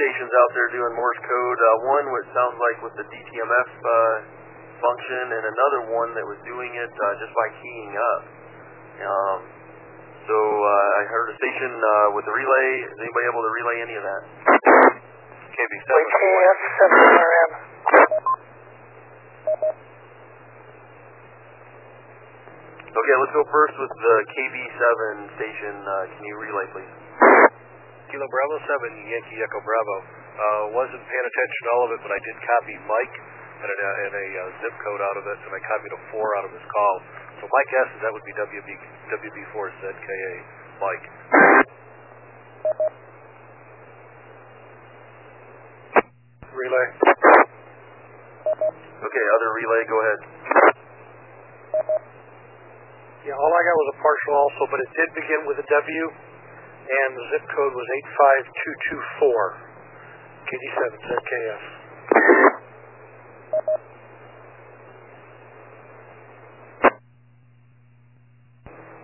Stations out there doing Morse code. Uh, one, what sounds like with the D T M F uh, function, and another one that was doing it uh, just by keying up. Um, so uh, I heard a station uh, with the relay. Is anybody able to relay any of that? K B seven R M. Okay, let's go first with the K B seven station. Uh, can you relay, please? Kilo Bravo seven, Yankee Echo Bravo. Uh, wasn't paying attention to all of it, but I did copy Mike and a, and a uh, zip code out of it, and I copied a four out of his call. So my guess is that would be W B four Z K A, Mike. Relay. Okay, other relay, go ahead. Yeah, all I got was a partial also, but it did begin with a W. And the zip code was eight five two two four, K D seven Z K F.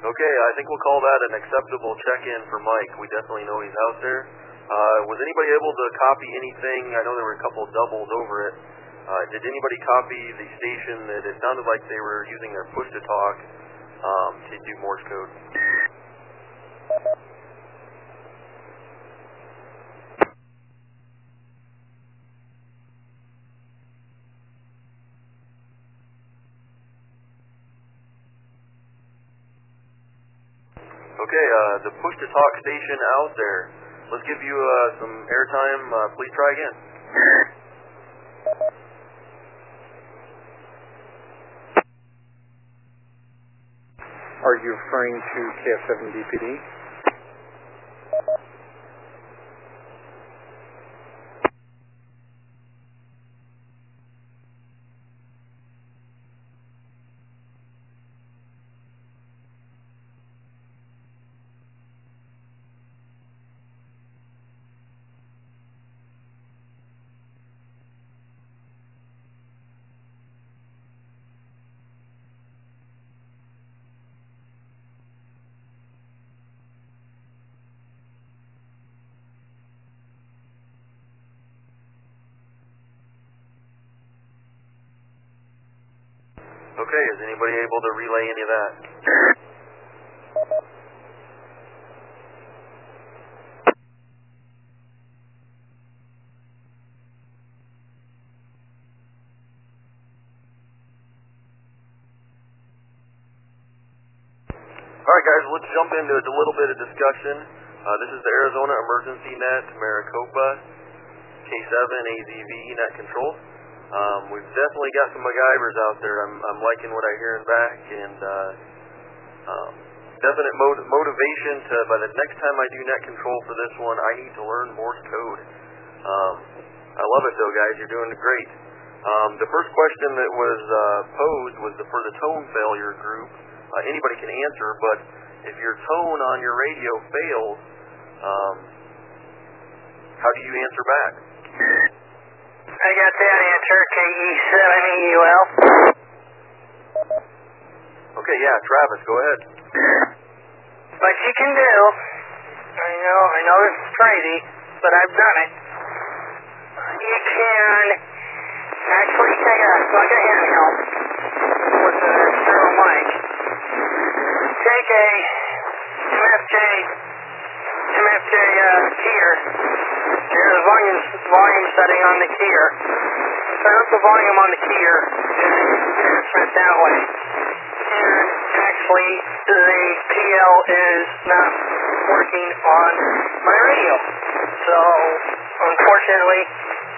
Okay, I think we'll call that an acceptable check-in for Mike. We definitely know he's out there. Uh, was anybody able to copy anything? I know there were a couple doubles over it. Uh, did anybody copy the station that it sounded like they were using their push-to-talk um, to do Morse code? Okay, uh, the push-to-talk station out there. Let's give you uh, some airtime. Uh, please try again. Are you referring to K F seven D P D? Okay, is anybody able to relay any of that? Alright guys, let's jump into a little bit of discussion. Uh, this is the Arizona Emergency Net Maricopa K seven A Z V Net Control. Um, we've definitely got some MacGyvers out there. I'm, I'm liking what I'm hearing back, and uh, um, definite mot motivation to, by the next time I do net control for this one, I need to learn Morse code. Um, I love it, though, guys. You're doing great. Um, the first question that was uh, posed was the, for the tone failure group. Uh, anybody can answer, but if your tone on your radio fails, um, how do you answer back? I got that answer, K E seven E U L. Okay, yeah, Travis, go ahead. What you can do I know, I know this is crazy, but I've done it. You can actually take a, like a handheld with an external mic, take a M F J, M F J uh, keyer, there's a volume, volume setting on the keyer, turn up the volume on the keyer and transmit that way. And actually the P L is not working on my radio, so unfortunately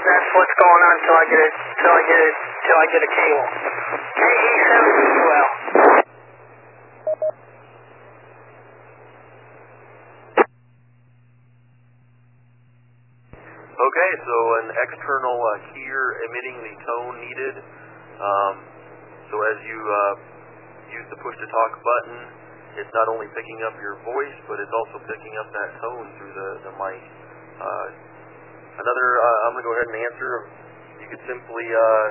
that's what's going on until I get it, till I get it, till I get a cable. K E seven W W M. Okay, so an external uh, keyer emitting the tone needed. Um, so as you uh, use the push-to-talk button, it's not only picking up your voice, but it's also picking up that tone through the, the mic. Uh, another, uh, I'm going to go ahead and answer. You could simply, uh,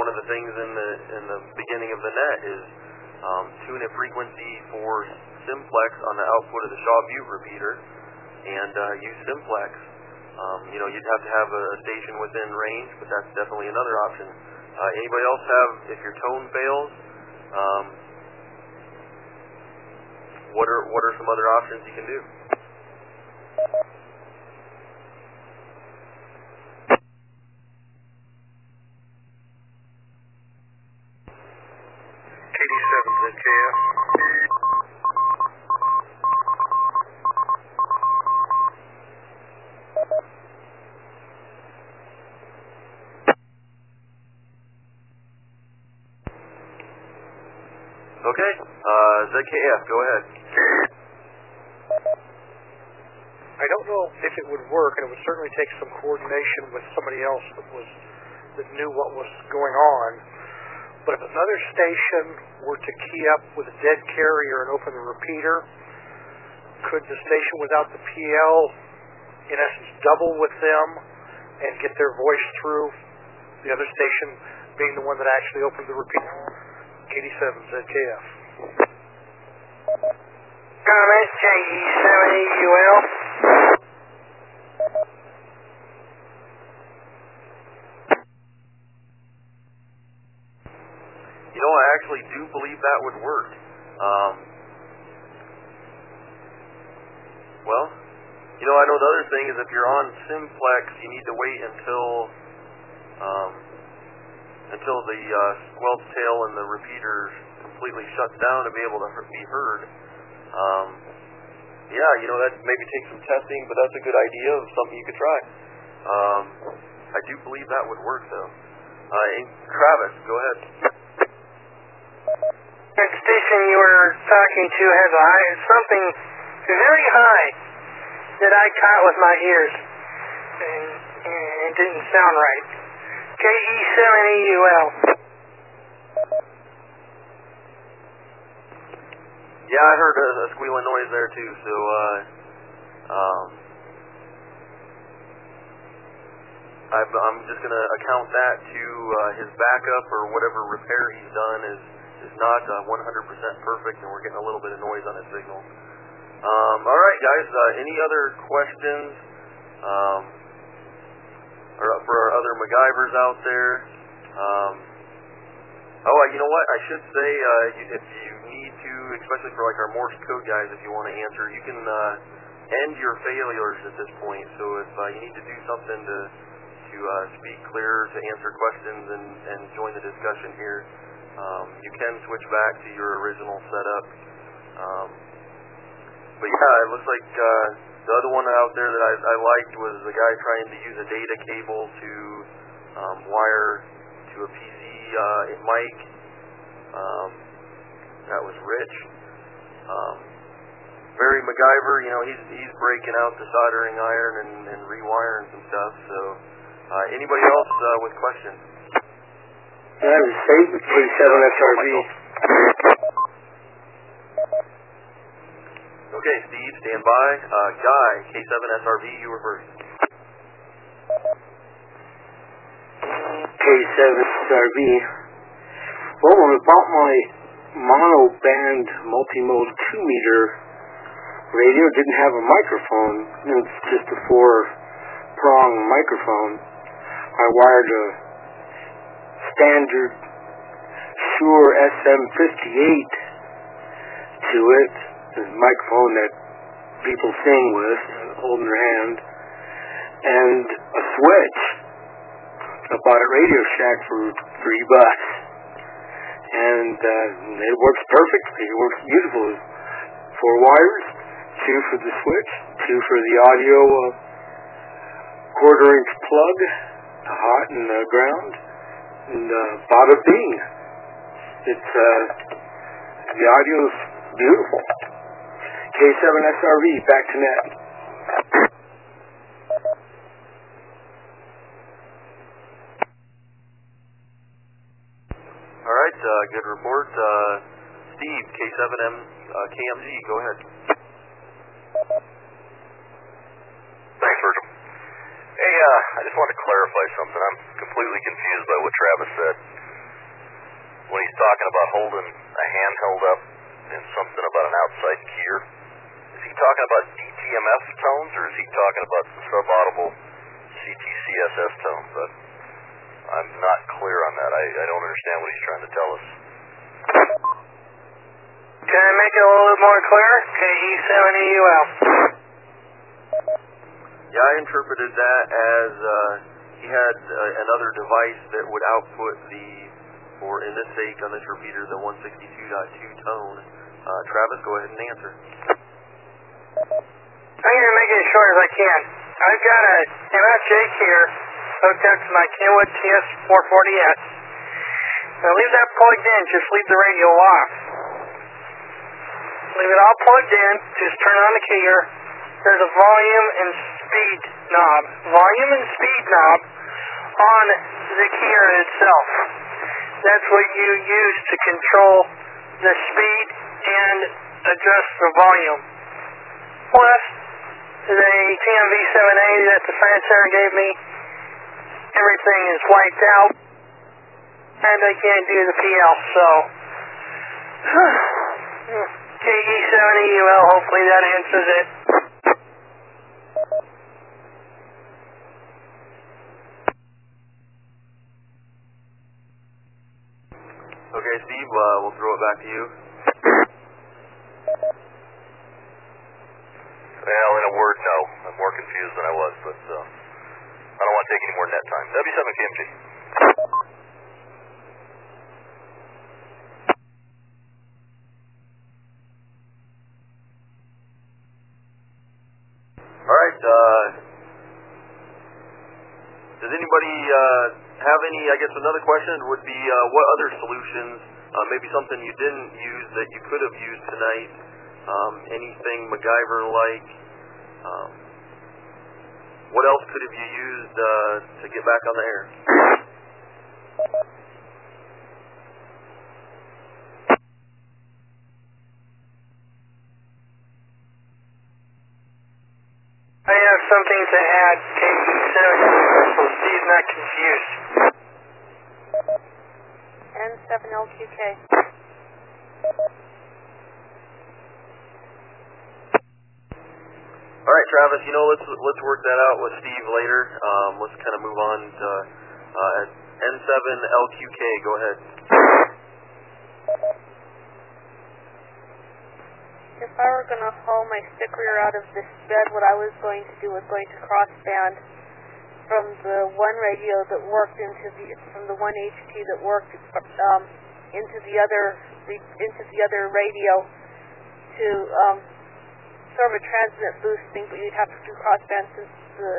one of the things in the in the beginning of the net is um, tune a frequency for simplex on the output of the Shaw Butte repeater, and uh, use simplex. Um, you know, you'd have to have a station within range, but that's definitely another option. Uh, anybody else have? If your tone fails. Um, What are what are some other options you can do? eighty-seventh and K F. Okay, uh, Z K F, go ahead. I don't know if it would work, and it would certainly take some coordination with somebody else that was that knew what was going on. But if another station were to key up with a dead carrier and open the repeater, could the station without the P L, in essence, double with them and get their voice through? The other station being the one that actually opened the repeater. eighty-seven Z K F. Comment J E seven E U L. You know, I actually do believe that would work. Um, well, you know, I know the other thing is if you're on simplex, you need to wait until um, until the uh, squelch tail and the repeater completely shuts down to be able to be heard. Um, yeah, you know, that maybe takes some testing, but that's a good idea of something you could try. Um, I do believe that would work, though. Uh, and Travis, go ahead. That station you were talking to has a high, something very high that I caught with my ears, and, and it didn't sound right. K E seven E U L. Yeah, I heard a, a squealing noise there too, so, uh, um, I've, I'm just going to account that to uh, his backup or whatever repair he's done is, is not uh, one hundred percent perfect, and we're getting a little bit of noise on his signal. Um, all right, guys, uh, any other questions um, or for our other MacGyvers out there? Um, oh, you know what? I should say uh, you, if you need to, especially for like our Morse code guys, if you want to answer, you can uh, end your failures at this point. So if uh, you need to do something to to uh, speak clear, to answer questions, and, and join the discussion here, um, you can switch back to your original setup. Um, but yeah, it looks like uh, the other one out there that I, I liked was the guy trying to use a data cable to um, wire to a P C uh, mic. Um, That was Rich. Um, Barry MacGyver, you know, he's he's breaking out the soldering iron and, and rewiring some stuff. So, uh, anybody else uh, with questions? Yeah, I was saved with K seven F R B. Okay, Steve, stand by. Uh, Guy, K seven F R B, you were first. K seven F R B. Well, about my monoband multimode two meter radio didn't have a microphone. It's just a four-prong microphone. I wired a standard Shure S M fifty-eight to it, this microphone that people sing with, holding their hand, and a switch. I bought at Radio Shack for three bucks, and uh, it works perfectly. It works beautiful. Four wires, two for the switch, two for the audio uh, quarter-inch plug, hot in the ground, and uh, bada bing. It's uh, the audio is beautiful. K seven S R V, back to net. All right, uh, good report. Uh, Steve, K seven K M G, go ahead. Thanks, Virgil. Hey, uh, I just wanted to clarify something. I'm completely confused by what Travis said when he's talking about holding a hand held up and something about an outside gear. Is he talking about D T M F tones, or is he talking about the sub-audible C T C S S tones? But I'm not clear on that. I, I don't understand what he's trying to tell us. Can I make it a little more clear? K E seven E U L. Yeah, I interpreted that as uh, he had uh, another device that would output the, or in this case on this repeater, the one sixty-two point two tone. Uh, Travis, go ahead and answer. I'm going to make it as short as I can. I've got a M F J here hooked up to my Kenwood T S four forty S. Now leave that plugged in, just leave the radio off. Leave it all plugged in, just turn on the gear. There's a volume and speed knob. Volume and speed knob on the gear itself. That's what you use to control the speed and adjust the volume. Plus, the T M V seven eighty that the science center gave me, everything is wiped out, and I can't do the P L, so... K E seven E U L, hopefully that answers it. Okay, Steve, uh, we'll throw it back to you. Well, in a word, no. I'm more confused than I was, but uh, I don't want to take any more net time. W seven K M G. Uh, have any, I guess another question would be uh, what other solutions, uh, maybe something you didn't use that you could have used tonight, um, anything MacGyver-like, um, what else could have you used uh, to get back on the air? I have something to add, K C seven. Not confused. N seven L Q K. All right, Travis. You know, let's let's work that out with Steve later. Um, let's kind of move on to uh, N seven L Q K. Go ahead. If I were going to haul my stick rear out of this bed, what I was going to do was going to crossband from the one radio that worked into the from the one H Q that worked um, into the other into the other radio to um, sort of a transmit boost thing, but you'd have to do crossband since the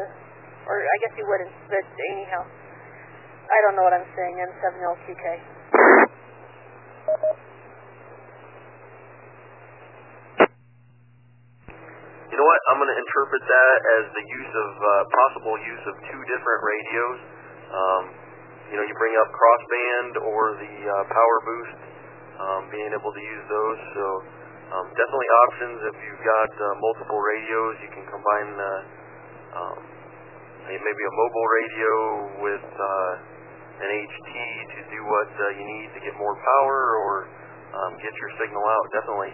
or I guess you wouldn't, but anyhow, I don't know what I'm saying. N seven L Q K. You know what? I'm going to interpret that as the use of uh, possible use of two different radios. Um, you know, you bring up crossband or the uh, power boost, um, being able to use those. So um, definitely options if you've got uh, multiple radios. You can combine uh, um, maybe a mobile radio with uh, an H T to do what uh, you need to get more power or um, get your signal out. Definitely,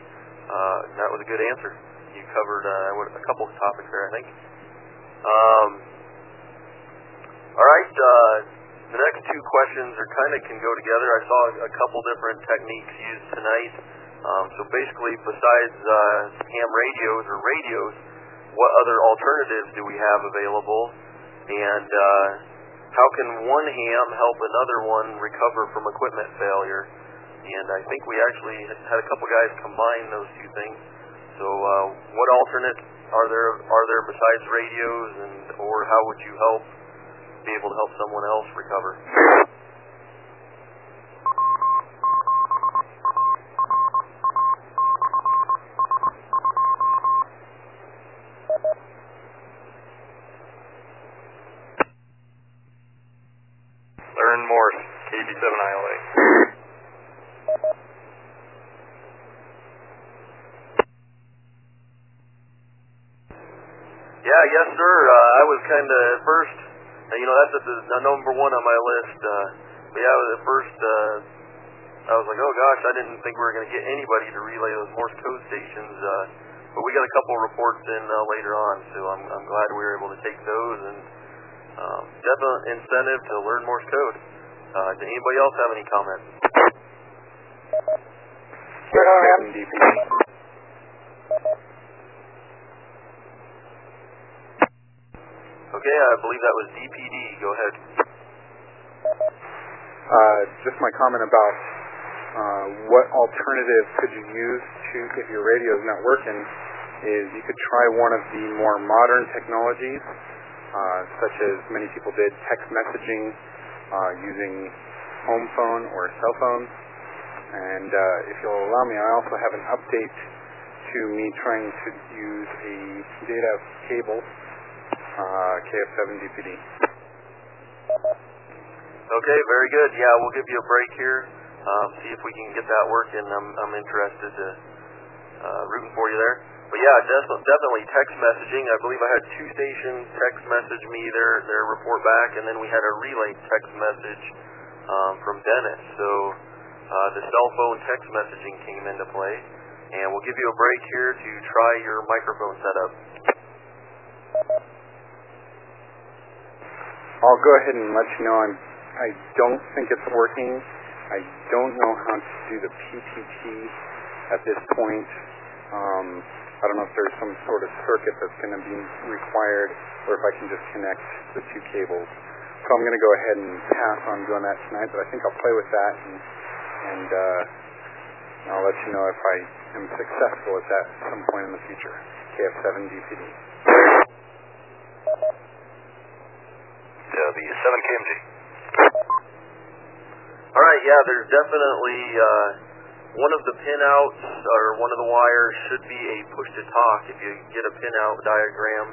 uh, that was a good answer. you covered uh, what, a couple of topics there, I think. Um, all right, uh, the next two questions are kind of can go together. I saw a couple different techniques used tonight. Um, so basically, besides uh, ham radios or radios, what other alternatives do we have available? And uh, how can one ham help another one recover from equipment failure? And I think we actually had a couple guys combine those two things. So uh, what alternates are there are there besides radios, and or how would you help be able to help someone else recover? Learn Morse, K B seven I L A. Yes, sir. Uh, I was kind of at first, uh, you know, that's a, a number one on my list. Uh, but yeah, I was at first, uh, I was like, oh gosh, I didn't think we were going to get anybody to relay those Morse code stations. Uh, but we got a couple reports in uh, later on, so I'm, I'm glad we were able to take those. And um, definite incentive to learn Morse code. Uh, did anybody else have any comments? Sure, I have. Okay, I believe that was D P D. Go ahead. Uh, just my comment about uh, what alternative could you use to, if your radio is not working, is you could try one of the more modern technologies, uh, such as many people did text messaging uh, using home phone or cell phone. And uh, if you'll allow me, I also have an update to me trying to use a data cable. Uh, K F seven D P D. Okay, very good. Yeah, we'll give you a break here. Um, see if we can get that working. I'm, I'm interested to uh, rooting for you there. But yeah, def- definitely text messaging. I believe I had two stations text message me their their report back, and then we had a relay text message um, from Dennis. So uh, the cell phone text messaging came into play, and we'll give you a break here to try your microphone setup. I'll go ahead and let you know I'm, I don't think it's working. I don't know how to do the P T T at this point. Um, I don't know if there's some sort of circuit that's going to be required or if I can just connect the two cables. So I'm going to go ahead and pass on doing that tonight, but I think I'll play with that and, and uh, I'll let you know if I am successful at that at some point in the future. K F seven D P D. W seven K M G. All right, yeah, there's definitely uh, one of the pinouts or one of the wires should be a push-to-talk if you get a pinout diagram.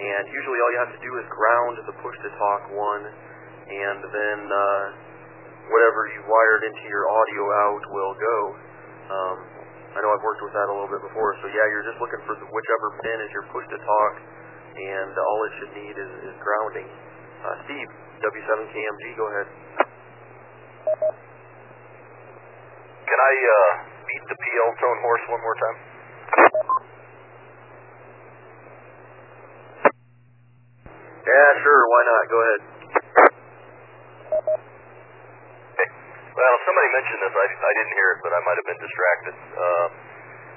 And usually all you have to do is ground the push-to-talk one, and then uh, whatever you wired into your audio out will go. Um, I know I've worked with that a little bit before, so yeah, you're just looking for whichever pin is your push-to-talk, and all it should need is, is grounding. Uh, Steve, W seven K M G, go ahead. Can I uh, beat the P L tone horse one more time? Yeah, sure, why not? Go ahead. Hey, well, somebody mentioned this. I, I didn't hear it, but I might have been distracted. Uh,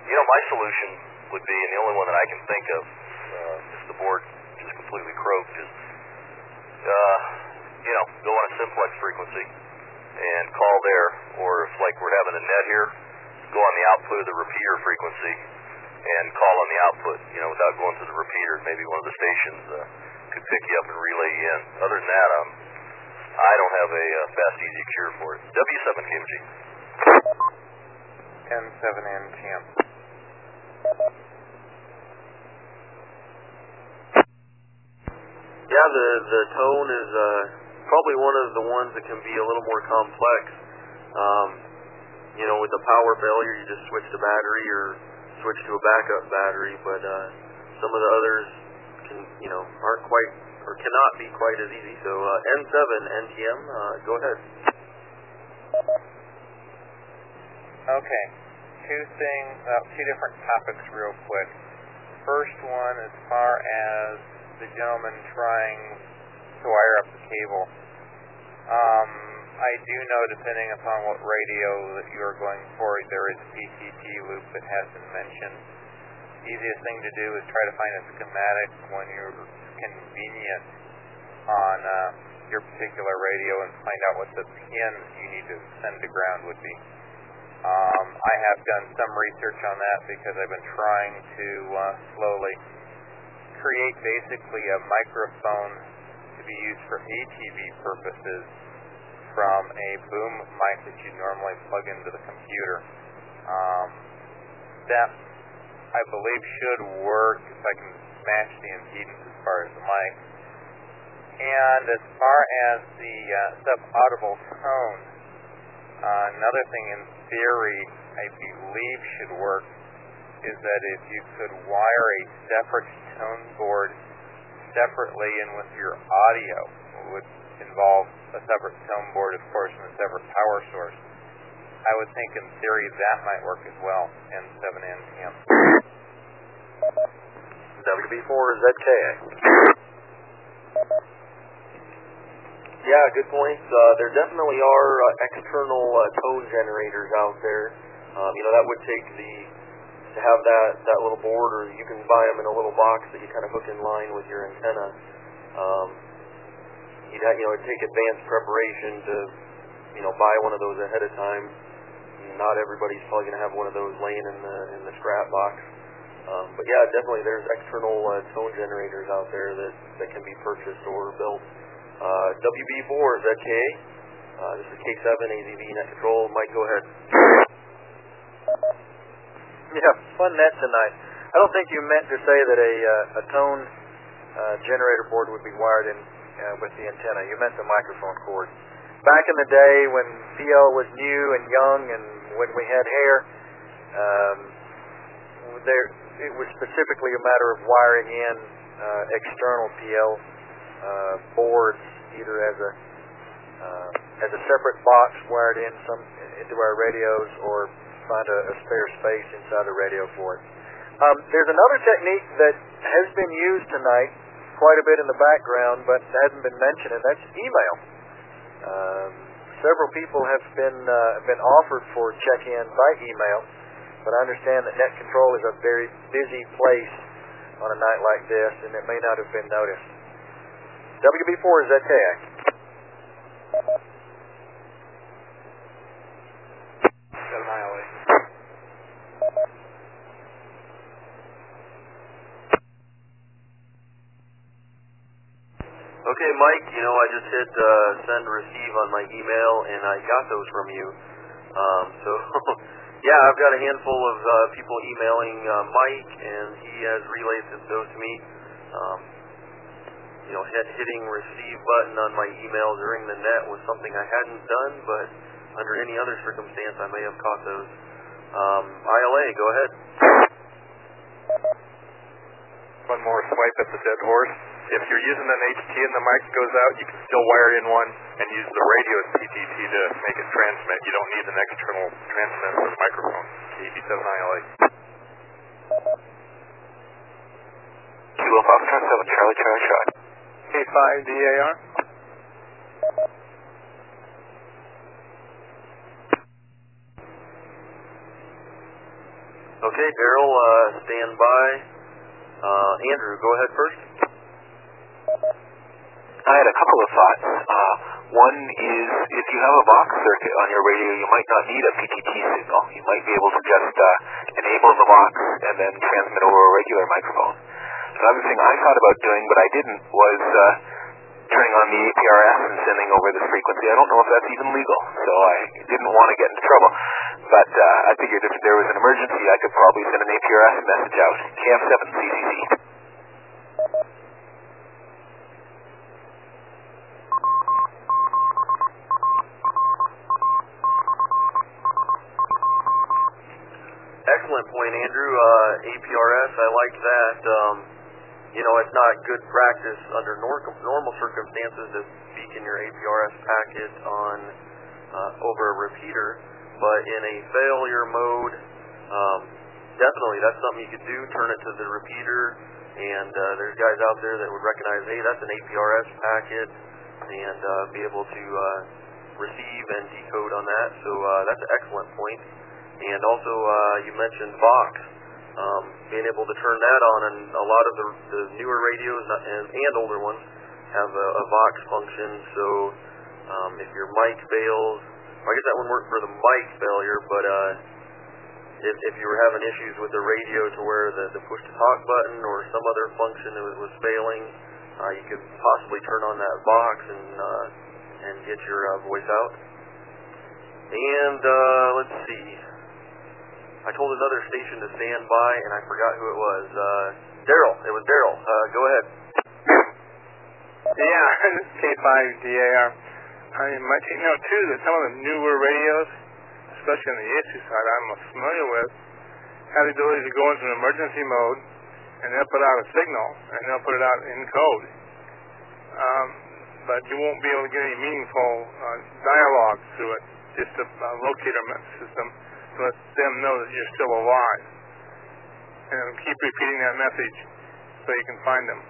you know, my solution would be, and the only one that I can think of, uh, if the board just completely croaked, is Uh, you know, go on a simplex frequency and call there, or if like we're having a net here, go on the output of the repeater frequency and call on the output, you know, without going to the repeater. Maybe one of the stations uh, could pick you up and relay you in. Other than that, um, I don't have a uh, fast, easy cure for it. W seven K M G. ten seven N T M. Yeah, the, the tone is uh, probably one of the ones that can be a little more complex. Um, you know, with the power failure, you just switch to battery or switch to a backup battery, but uh, some of the others can, you know, aren't quite or cannot be quite as easy. So uh, N seven N T M, uh, go ahead. Okay, two things, uh, two different topics real quick. first one, as far as the gentleman trying to wire up the cable, um, I do know, depending upon what radio that you're going for, there is a P T T loop that has been mentioned. Easiest thing to do is try to find a schematic when you're convenient on uh, your particular radio and find out what the pin you need to send to ground would be. Um, I have done some research on that because I've been trying to uh, slowly create basically a microphone to be used for A T V purposes from a boom mic that you normally plug into the computer. Um, that, I believe, should work if I can match the impedance as far as the mic. And as far as the uh, sub-audible tone, uh, another thing in theory I believe should work is that if you could wire a separate tone board separately and with your audio, it would involve a separate tone board, of course, and a separate power source. I would think in theory that might work as well, M seven N T M. W B four Z K A. Yeah, good points. Uh, there definitely are uh, external uh, tone generators out there. Um, you know, that would take the, to have that, that little board, or you can buy them in a little box that you kind of hook in line with your antenna. Um, you'd have, you know, it'd take advanced preparation to, you know, buy one of those ahead of time. Not everybody's probably going to have one of those laying in the, in the scrap box. Um, but yeah, definitely there's external uh, tone generators out there that, that can be purchased or built. Uh, W B four Z K A, uh, this is K seven A Z V Net Control. Mike, go ahead. Yeah, fun net tonight. I don't think you meant to say that a, uh, a tone uh, generator board would be wired in uh, with the antenna. You meant the microphone cord. Back in the day when P L was new and young and when we had hair, um, there, it was specifically a matter of wiring in uh, external P L uh, boards, either as a uh, as a separate box wired in some into our radios, or find a, a spare space inside a radio for it. Um, there's another technique that has been used tonight quite a bit in the background, but hasn't been mentioned, and that's email. Um, several people have been uh, been offered for check-in by email, but I understand that Net Control is a very busy place on a night like this, and it may not have been noticed. W B four Z K A. Okay, Mike, you know, I just hit uh, send receive on my email, and I got those from you. Um, so... Yeah, I've got a handful of uh, people emailing uh, Mike, and he has relayed those to me. Um, you know, hit, hitting receive button on my email during the net was something I hadn't done, but under any other circumstance, I may have caught those. Um, I L A, go ahead. One more swipe at the dead horse. If you're using an H T and the mic goes out, you can still wire in one and use the radio P T T to make it transmit. You don't need an external transmitter with microphone. K B seven I L A. Kilo five seven Charlie Charlie Shot. K five D A R. Okay, Darryl, uh, stand by. Uh, Andrew, go ahead first. I had a couple of thoughts. Uh, one is, if you have a V O X circuit on your radio, you might not need a P T T signal. You might be able to just uh, enable the V O X and then transmit over a regular microphone. Another thing I thought about doing, but I didn't, was uh, turning on the A P R S and sending over this frequency. I don't know if that's even legal, so I didn't want to get into trouble. But uh, I figured if there was an emergency, I could probably send an A P R S message out. K F seven C C C. Excellent point, Andrew. Uh, A P R S, I like that. Um, you know, it's not good practice under nor- normal circumstances to speak in your A P R S packet on uh, over a repeater, but in a failure mode, um, definitely, that's something you could do, turn it to the repeater, and uh, there's guys out there that would recognize, hey, that's an A P R S packet, and uh, be able to uh, receive and decode on that, so uh, that's an excellent point. And also, uh, you mentioned VOX, um, being able to turn that on, and a lot of the, the newer radios and, and older ones have a, a VOX function, so um, if your mic fails, I guess that wouldn't work for the mic failure, but uh, if, if you were having issues with the radio to where the, the push-to-talk button or some other function that was, was failing, uh, you could possibly turn on that VOX and, uh, and get your uh, voice out. And uh, let's see, I told another station to stand by, and I forgot who it was. Uh, Daryl, it was Daryl. Uh, go ahead. Yeah, this is K five D A R. I might take note, too, that some of the newer radios, especially on the I S U side I'm familiar with, have the ability to go into an emergency mode, and they'll put out a signal, and they'll put it out in code. Um, but you won't be able to get any meaningful uh, dialogue through it, just a uh, locator system to let them know that you're still alive. And keep repeating that message so you can find them.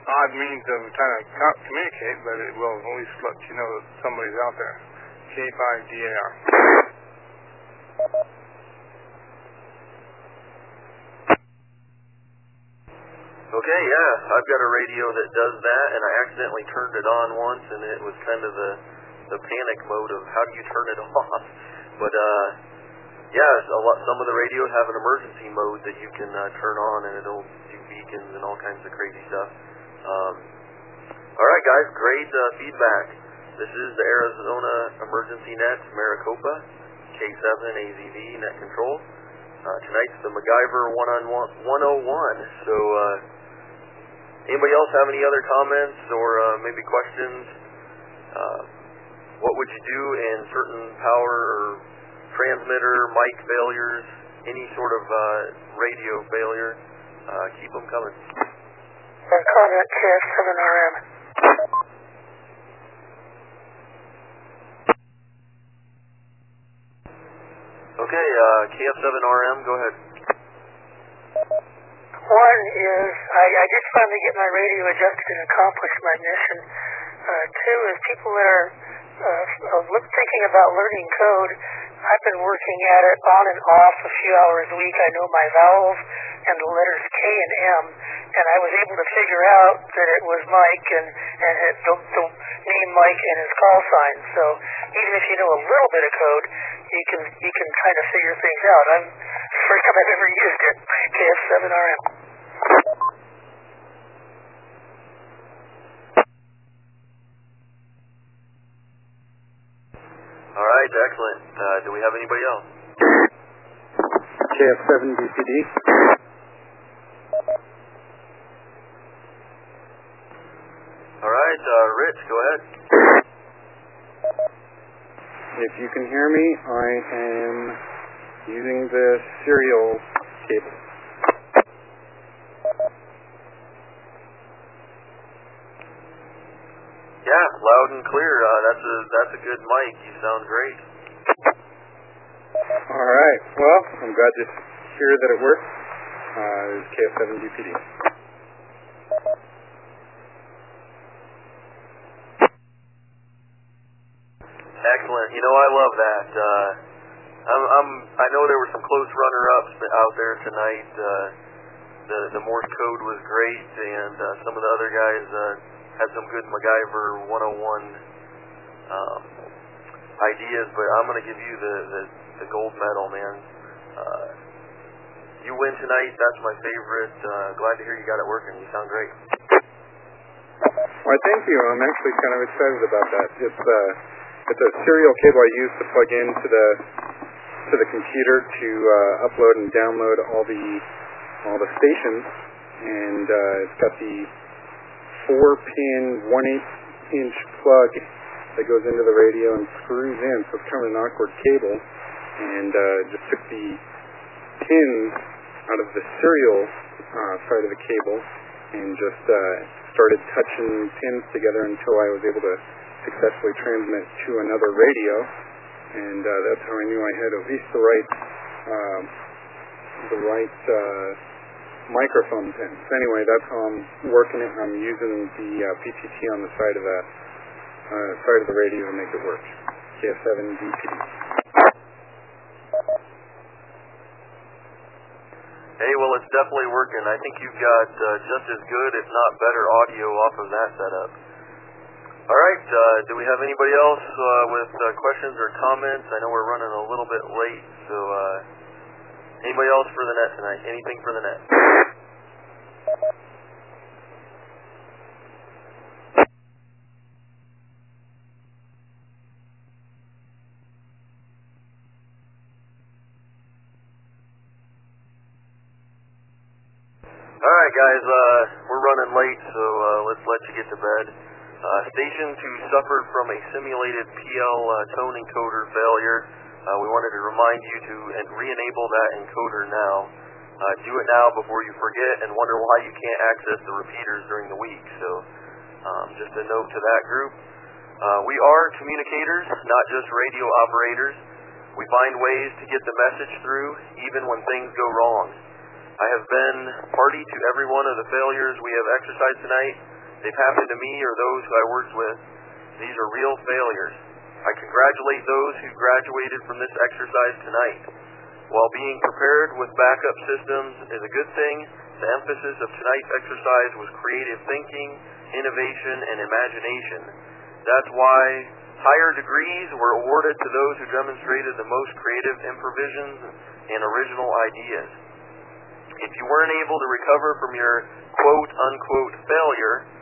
Odd means of trying to communicate, but it will at least let you know that somebody's out there. K five D A R. Okay, yeah, I've got a radio that does that, and I accidentally turned it on once, and it was kind of the, the panic mode of how do you turn it off? But, uh, yeah, a lot, some of the radios have an emergency mode that you can uh, turn on, and it'll do beacons and all kinds of crazy stuff. Um, all right, guys, great uh, feedback. This is the Arizona Emergency Net Maricopa, K seven A Z V Net Control. Uh, tonight's the MacGyver one oh one. So uh, anybody else have any other comments or uh, maybe questions? Uh, what would you do in certain power or transmitter, mic failures, any sort of uh, radio failure? Uh, keep them coming. And comment K seven R M. Okay, uh, K F seven R M, go ahead. One is, I, I did finally get my radio adjusted and accomplish my mission. Uh, two is people that are uh, thinking about learning code. I've been working at it on and off a few hours a week. I know my vowels and the letters K and M, and I was able to figure out that it was Mike and, and it, the, the name Mike and his call sign. So even if you know a little bit of code, you can you can kind of figure things out. I'm first time I've ever used it. K F seven R M. All right, excellent. Uh, do we have anybody else? K F seven B C D. All right, uh, Rich, go ahead. If you can hear me, I am using the serial cable. Yeah, loud and clear. Uh, that's a that's a good mic. You sound great. All right. Well, I'm glad to hear that it worked. Uh, it's K F seven D P D. Excellent. You know, I love that. Uh, I'm, I'm, I know there were some close runner-ups out there tonight. Uh, the, the Morse code was great, and uh, some of the other guys uh, had some good MacGyver one oh one um, ideas, but I'm going to give you the, the, the gold medal, man. Uh, you win tonight. That's my favorite. Uh, glad to hear you got it working. You sound great. Well, thank you. I'm actually kind of excited about that. It's... Uh, It's a serial cable I use to plug into the to the computer to uh, upload and download all the all the stations, and uh, it's got the four-pin, one-eighth inch plug that goes into the radio and screws in, so it's kind of an awkward cable, and uh, just took the pins out of the serial uh, side of the cable and just uh, started touching pins together until I was able to successfully transmit to another radio, and uh, that's how I knew I had at least the right um, the right uh, microphone pins. Anyway, that's how I'm working it. I'm using the uh, P T T on the side of the uh, side of the radio to make it work. K seven D P. Hey, well, it's definitely working. I think you've got uh, just as good, if not better, audio off of that setup. All right, uh, do we have anybody else uh, with uh, questions or comments? I know we're running a little bit late, so uh, anybody else for the net tonight? Anything for the net? All right, guys, uh, we're running late, so uh, let's let you get to bed. Uh, station two suffered from a simulated P L uh, tone encoder failure. Uh, we wanted to remind you to re-enable that encoder now. Uh, do it now before you forget and wonder why you can't access the repeaters during the week. So um, just a note to that group. Uh, we are communicators, not just radio operators. We find ways to get the message through even when things go wrong. I have been party to every one of the failures we have exercised tonight. They've happened to me or those who I worked with. These are real failures. I congratulate those who graduated from this exercise tonight. While being prepared with backup systems is a good thing, the emphasis of tonight's exercise was creative thinking, innovation, and imagination. That's why higher degrees were awarded to those who demonstrated the most creative improvisations and original ideas. If you weren't able to recover from your quote-unquote failure,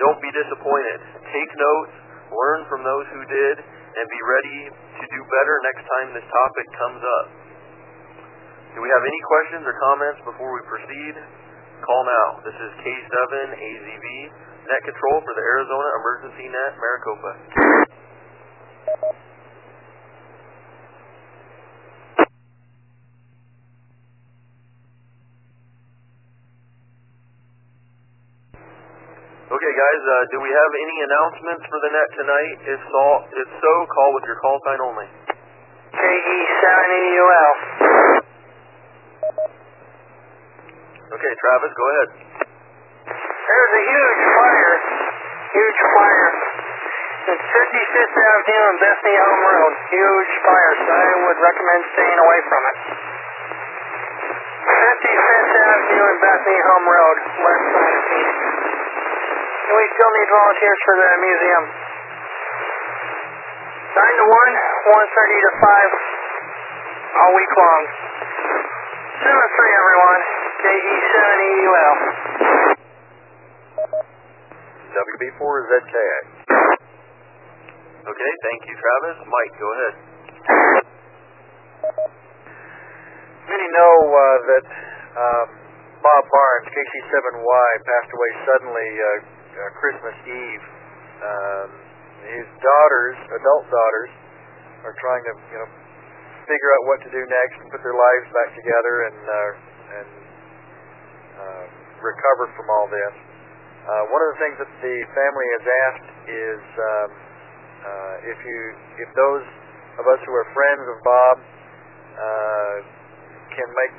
don't be disappointed. Take notes, learn from those who did, and be ready to do better next time this topic comes up. Do we have any questions or comments before we proceed? Call now. This is K seven A Z V, Net Control for the Arizona Emergency Net Maricopa. Okay, guys, uh, do we have any announcements for the net tonight? If so, if so, call with your call sign only. J E seven E U L. Okay, Travis, go ahead. There's a huge fire, huge fire. It's fifty-fifth Avenue and Bethany Elm Road. Huge fire, so I would recommend staying away from it. fifty-fifth Avenue and Bethany Elm Road, west side of East. We still need volunteers for the museum. nine to one, one thirty to five, all week long. seven to three, everyone. J E seven E U L. W B four Z K A. Okay, thank you, Travis. Mike, go ahead. Many know uh, that uh, Bob Barnes, K C seven Y, passed away suddenly. Uh, Uh, Christmas Eve. Um, his daughters, adult daughters, are trying to, you know, figure out what to do next and put their lives back together and uh, and uh, recover from all this. Uh, one of the things that the family has asked is um, uh, if you, if those of us who are friends of Bob uh, can make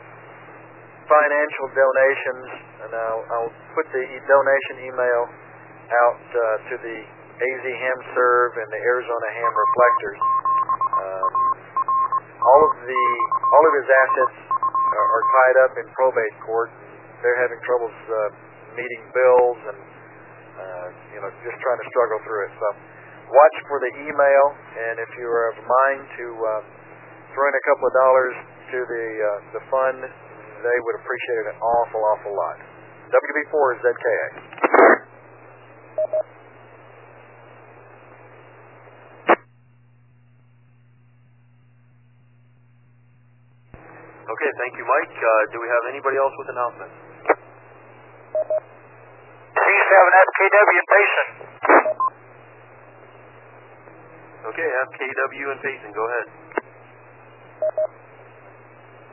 financial donations, and I'll, I'll put the donation email out uh, to the A Z HamServe and the Arizona Ham Reflectors. Um, all of the all of his assets are, are tied up in probate court. They're having troubles uh, meeting bills and uh, you know, just trying to struggle through it. So watch for the email, and if you are of mind to uh, throw in a couple of dollars to the uh, the fund, they would appreciate it an awful, awful lot. W B four Z K X. Okay, thank you, Mike. Uh, do we have anybody else with announcements? C seven F K W and Payson. Okay, F K W and Payson, go ahead.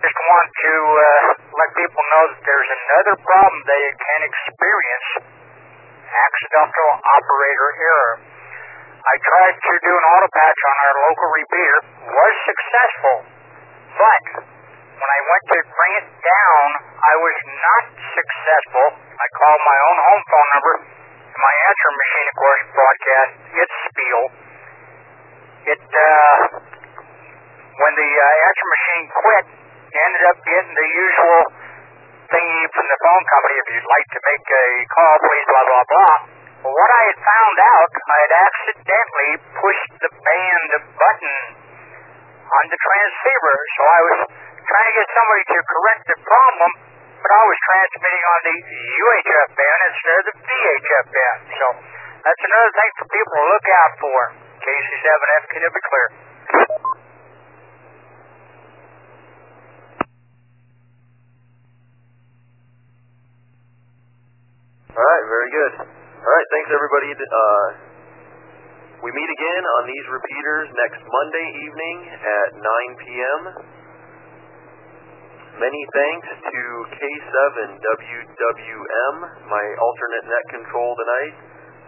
Just want to uh, let people know that there's another problem they can experience, accidental operator error. I tried to do an auto patch on our local repeater, was successful, but When I went to bring it down, I was not successful. I called my own home phone number. My answer machine, of course, broadcast its spiel. It, uh, when the uh, answer machine quit, ended up getting the usual thingy from the phone company, if you'd like to make a call, please, blah, blah, blah. Well, what I had found out, I had accidentally pushed the band button on the transceiver, so I was trying to get somebody to correct the problem, but I was transmitting on the U H F band instead of the V H F band. So that's another thing for people to look out for. K C seven F K, to be clear. All right, very good. All right, thanks everybody. Uh, we meet again on these repeaters next Monday evening at nine p m Many thanks to K seven W W M, my alternate net control tonight.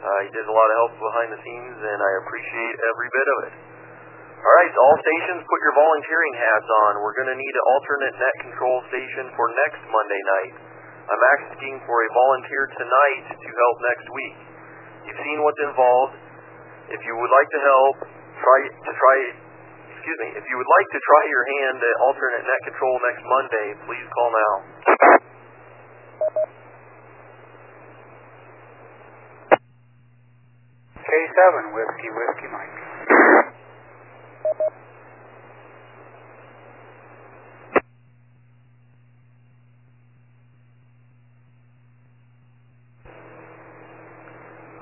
Uh, he did a lot of help behind the scenes, and I appreciate every bit of it. All right, all stations, put your volunteering hats on. We're going to need an alternate net control station for next Monday night. I'm asking for a volunteer tonight to help next week. You've seen what's involved. If you would like to help, try to try. Excuse me. If you would like to try your hand at alternate net control next Monday, please call now. K seven, Whiskey, Whiskey, Mike.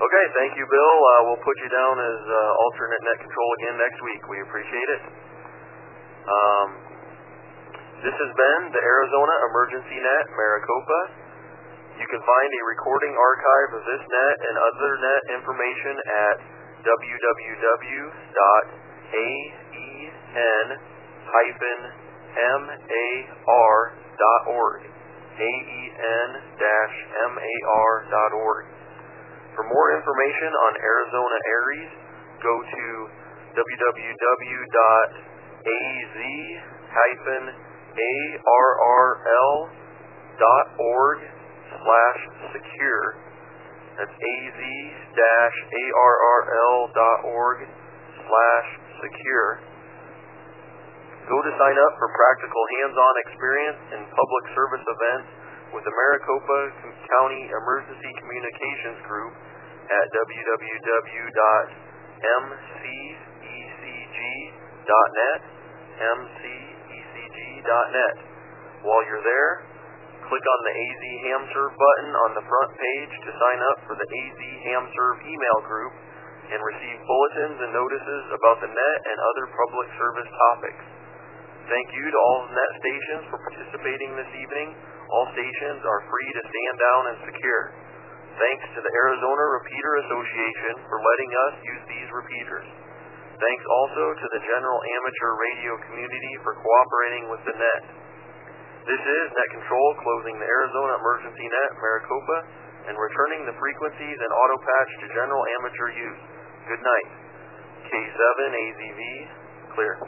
Okay, thank you, Bill. Uh, we'll put you down as uh, alternate net control again next week. We appreciate it. Um, this has been the Arizona Emergency Net Maricopa. You can find a recording archive of this net and other net information at w w w dot a e n dash m a r dot org. a e n dash m a r dot org. For more information on Arizona Aries, go to w w w dot a z dash a r r l dot org slash secure. That's a z dash a r r l dot org slash secure. Go to sign up for practical hands-on experience in public service events with the Maricopa County Emergency Communications Group at w w w dot m c e c g dot net, m c e c g dot net. While you're there, click on the A Z HamServe button on the front page to sign up for the A Z HamServe email group and receive bulletins and notices about the net and other public service topics. Thank you to all net stations for participating this evening. All stations are free to stand down and secure. Thanks to the Arizona Repeater Association for letting us use these repeaters. Thanks also to the general amateur radio community for cooperating with the net. This is Net Control closing the Arizona Emergency Net Maricopa and returning the frequencies and auto patch to general amateur use. Good night. K seven A Z V, clear.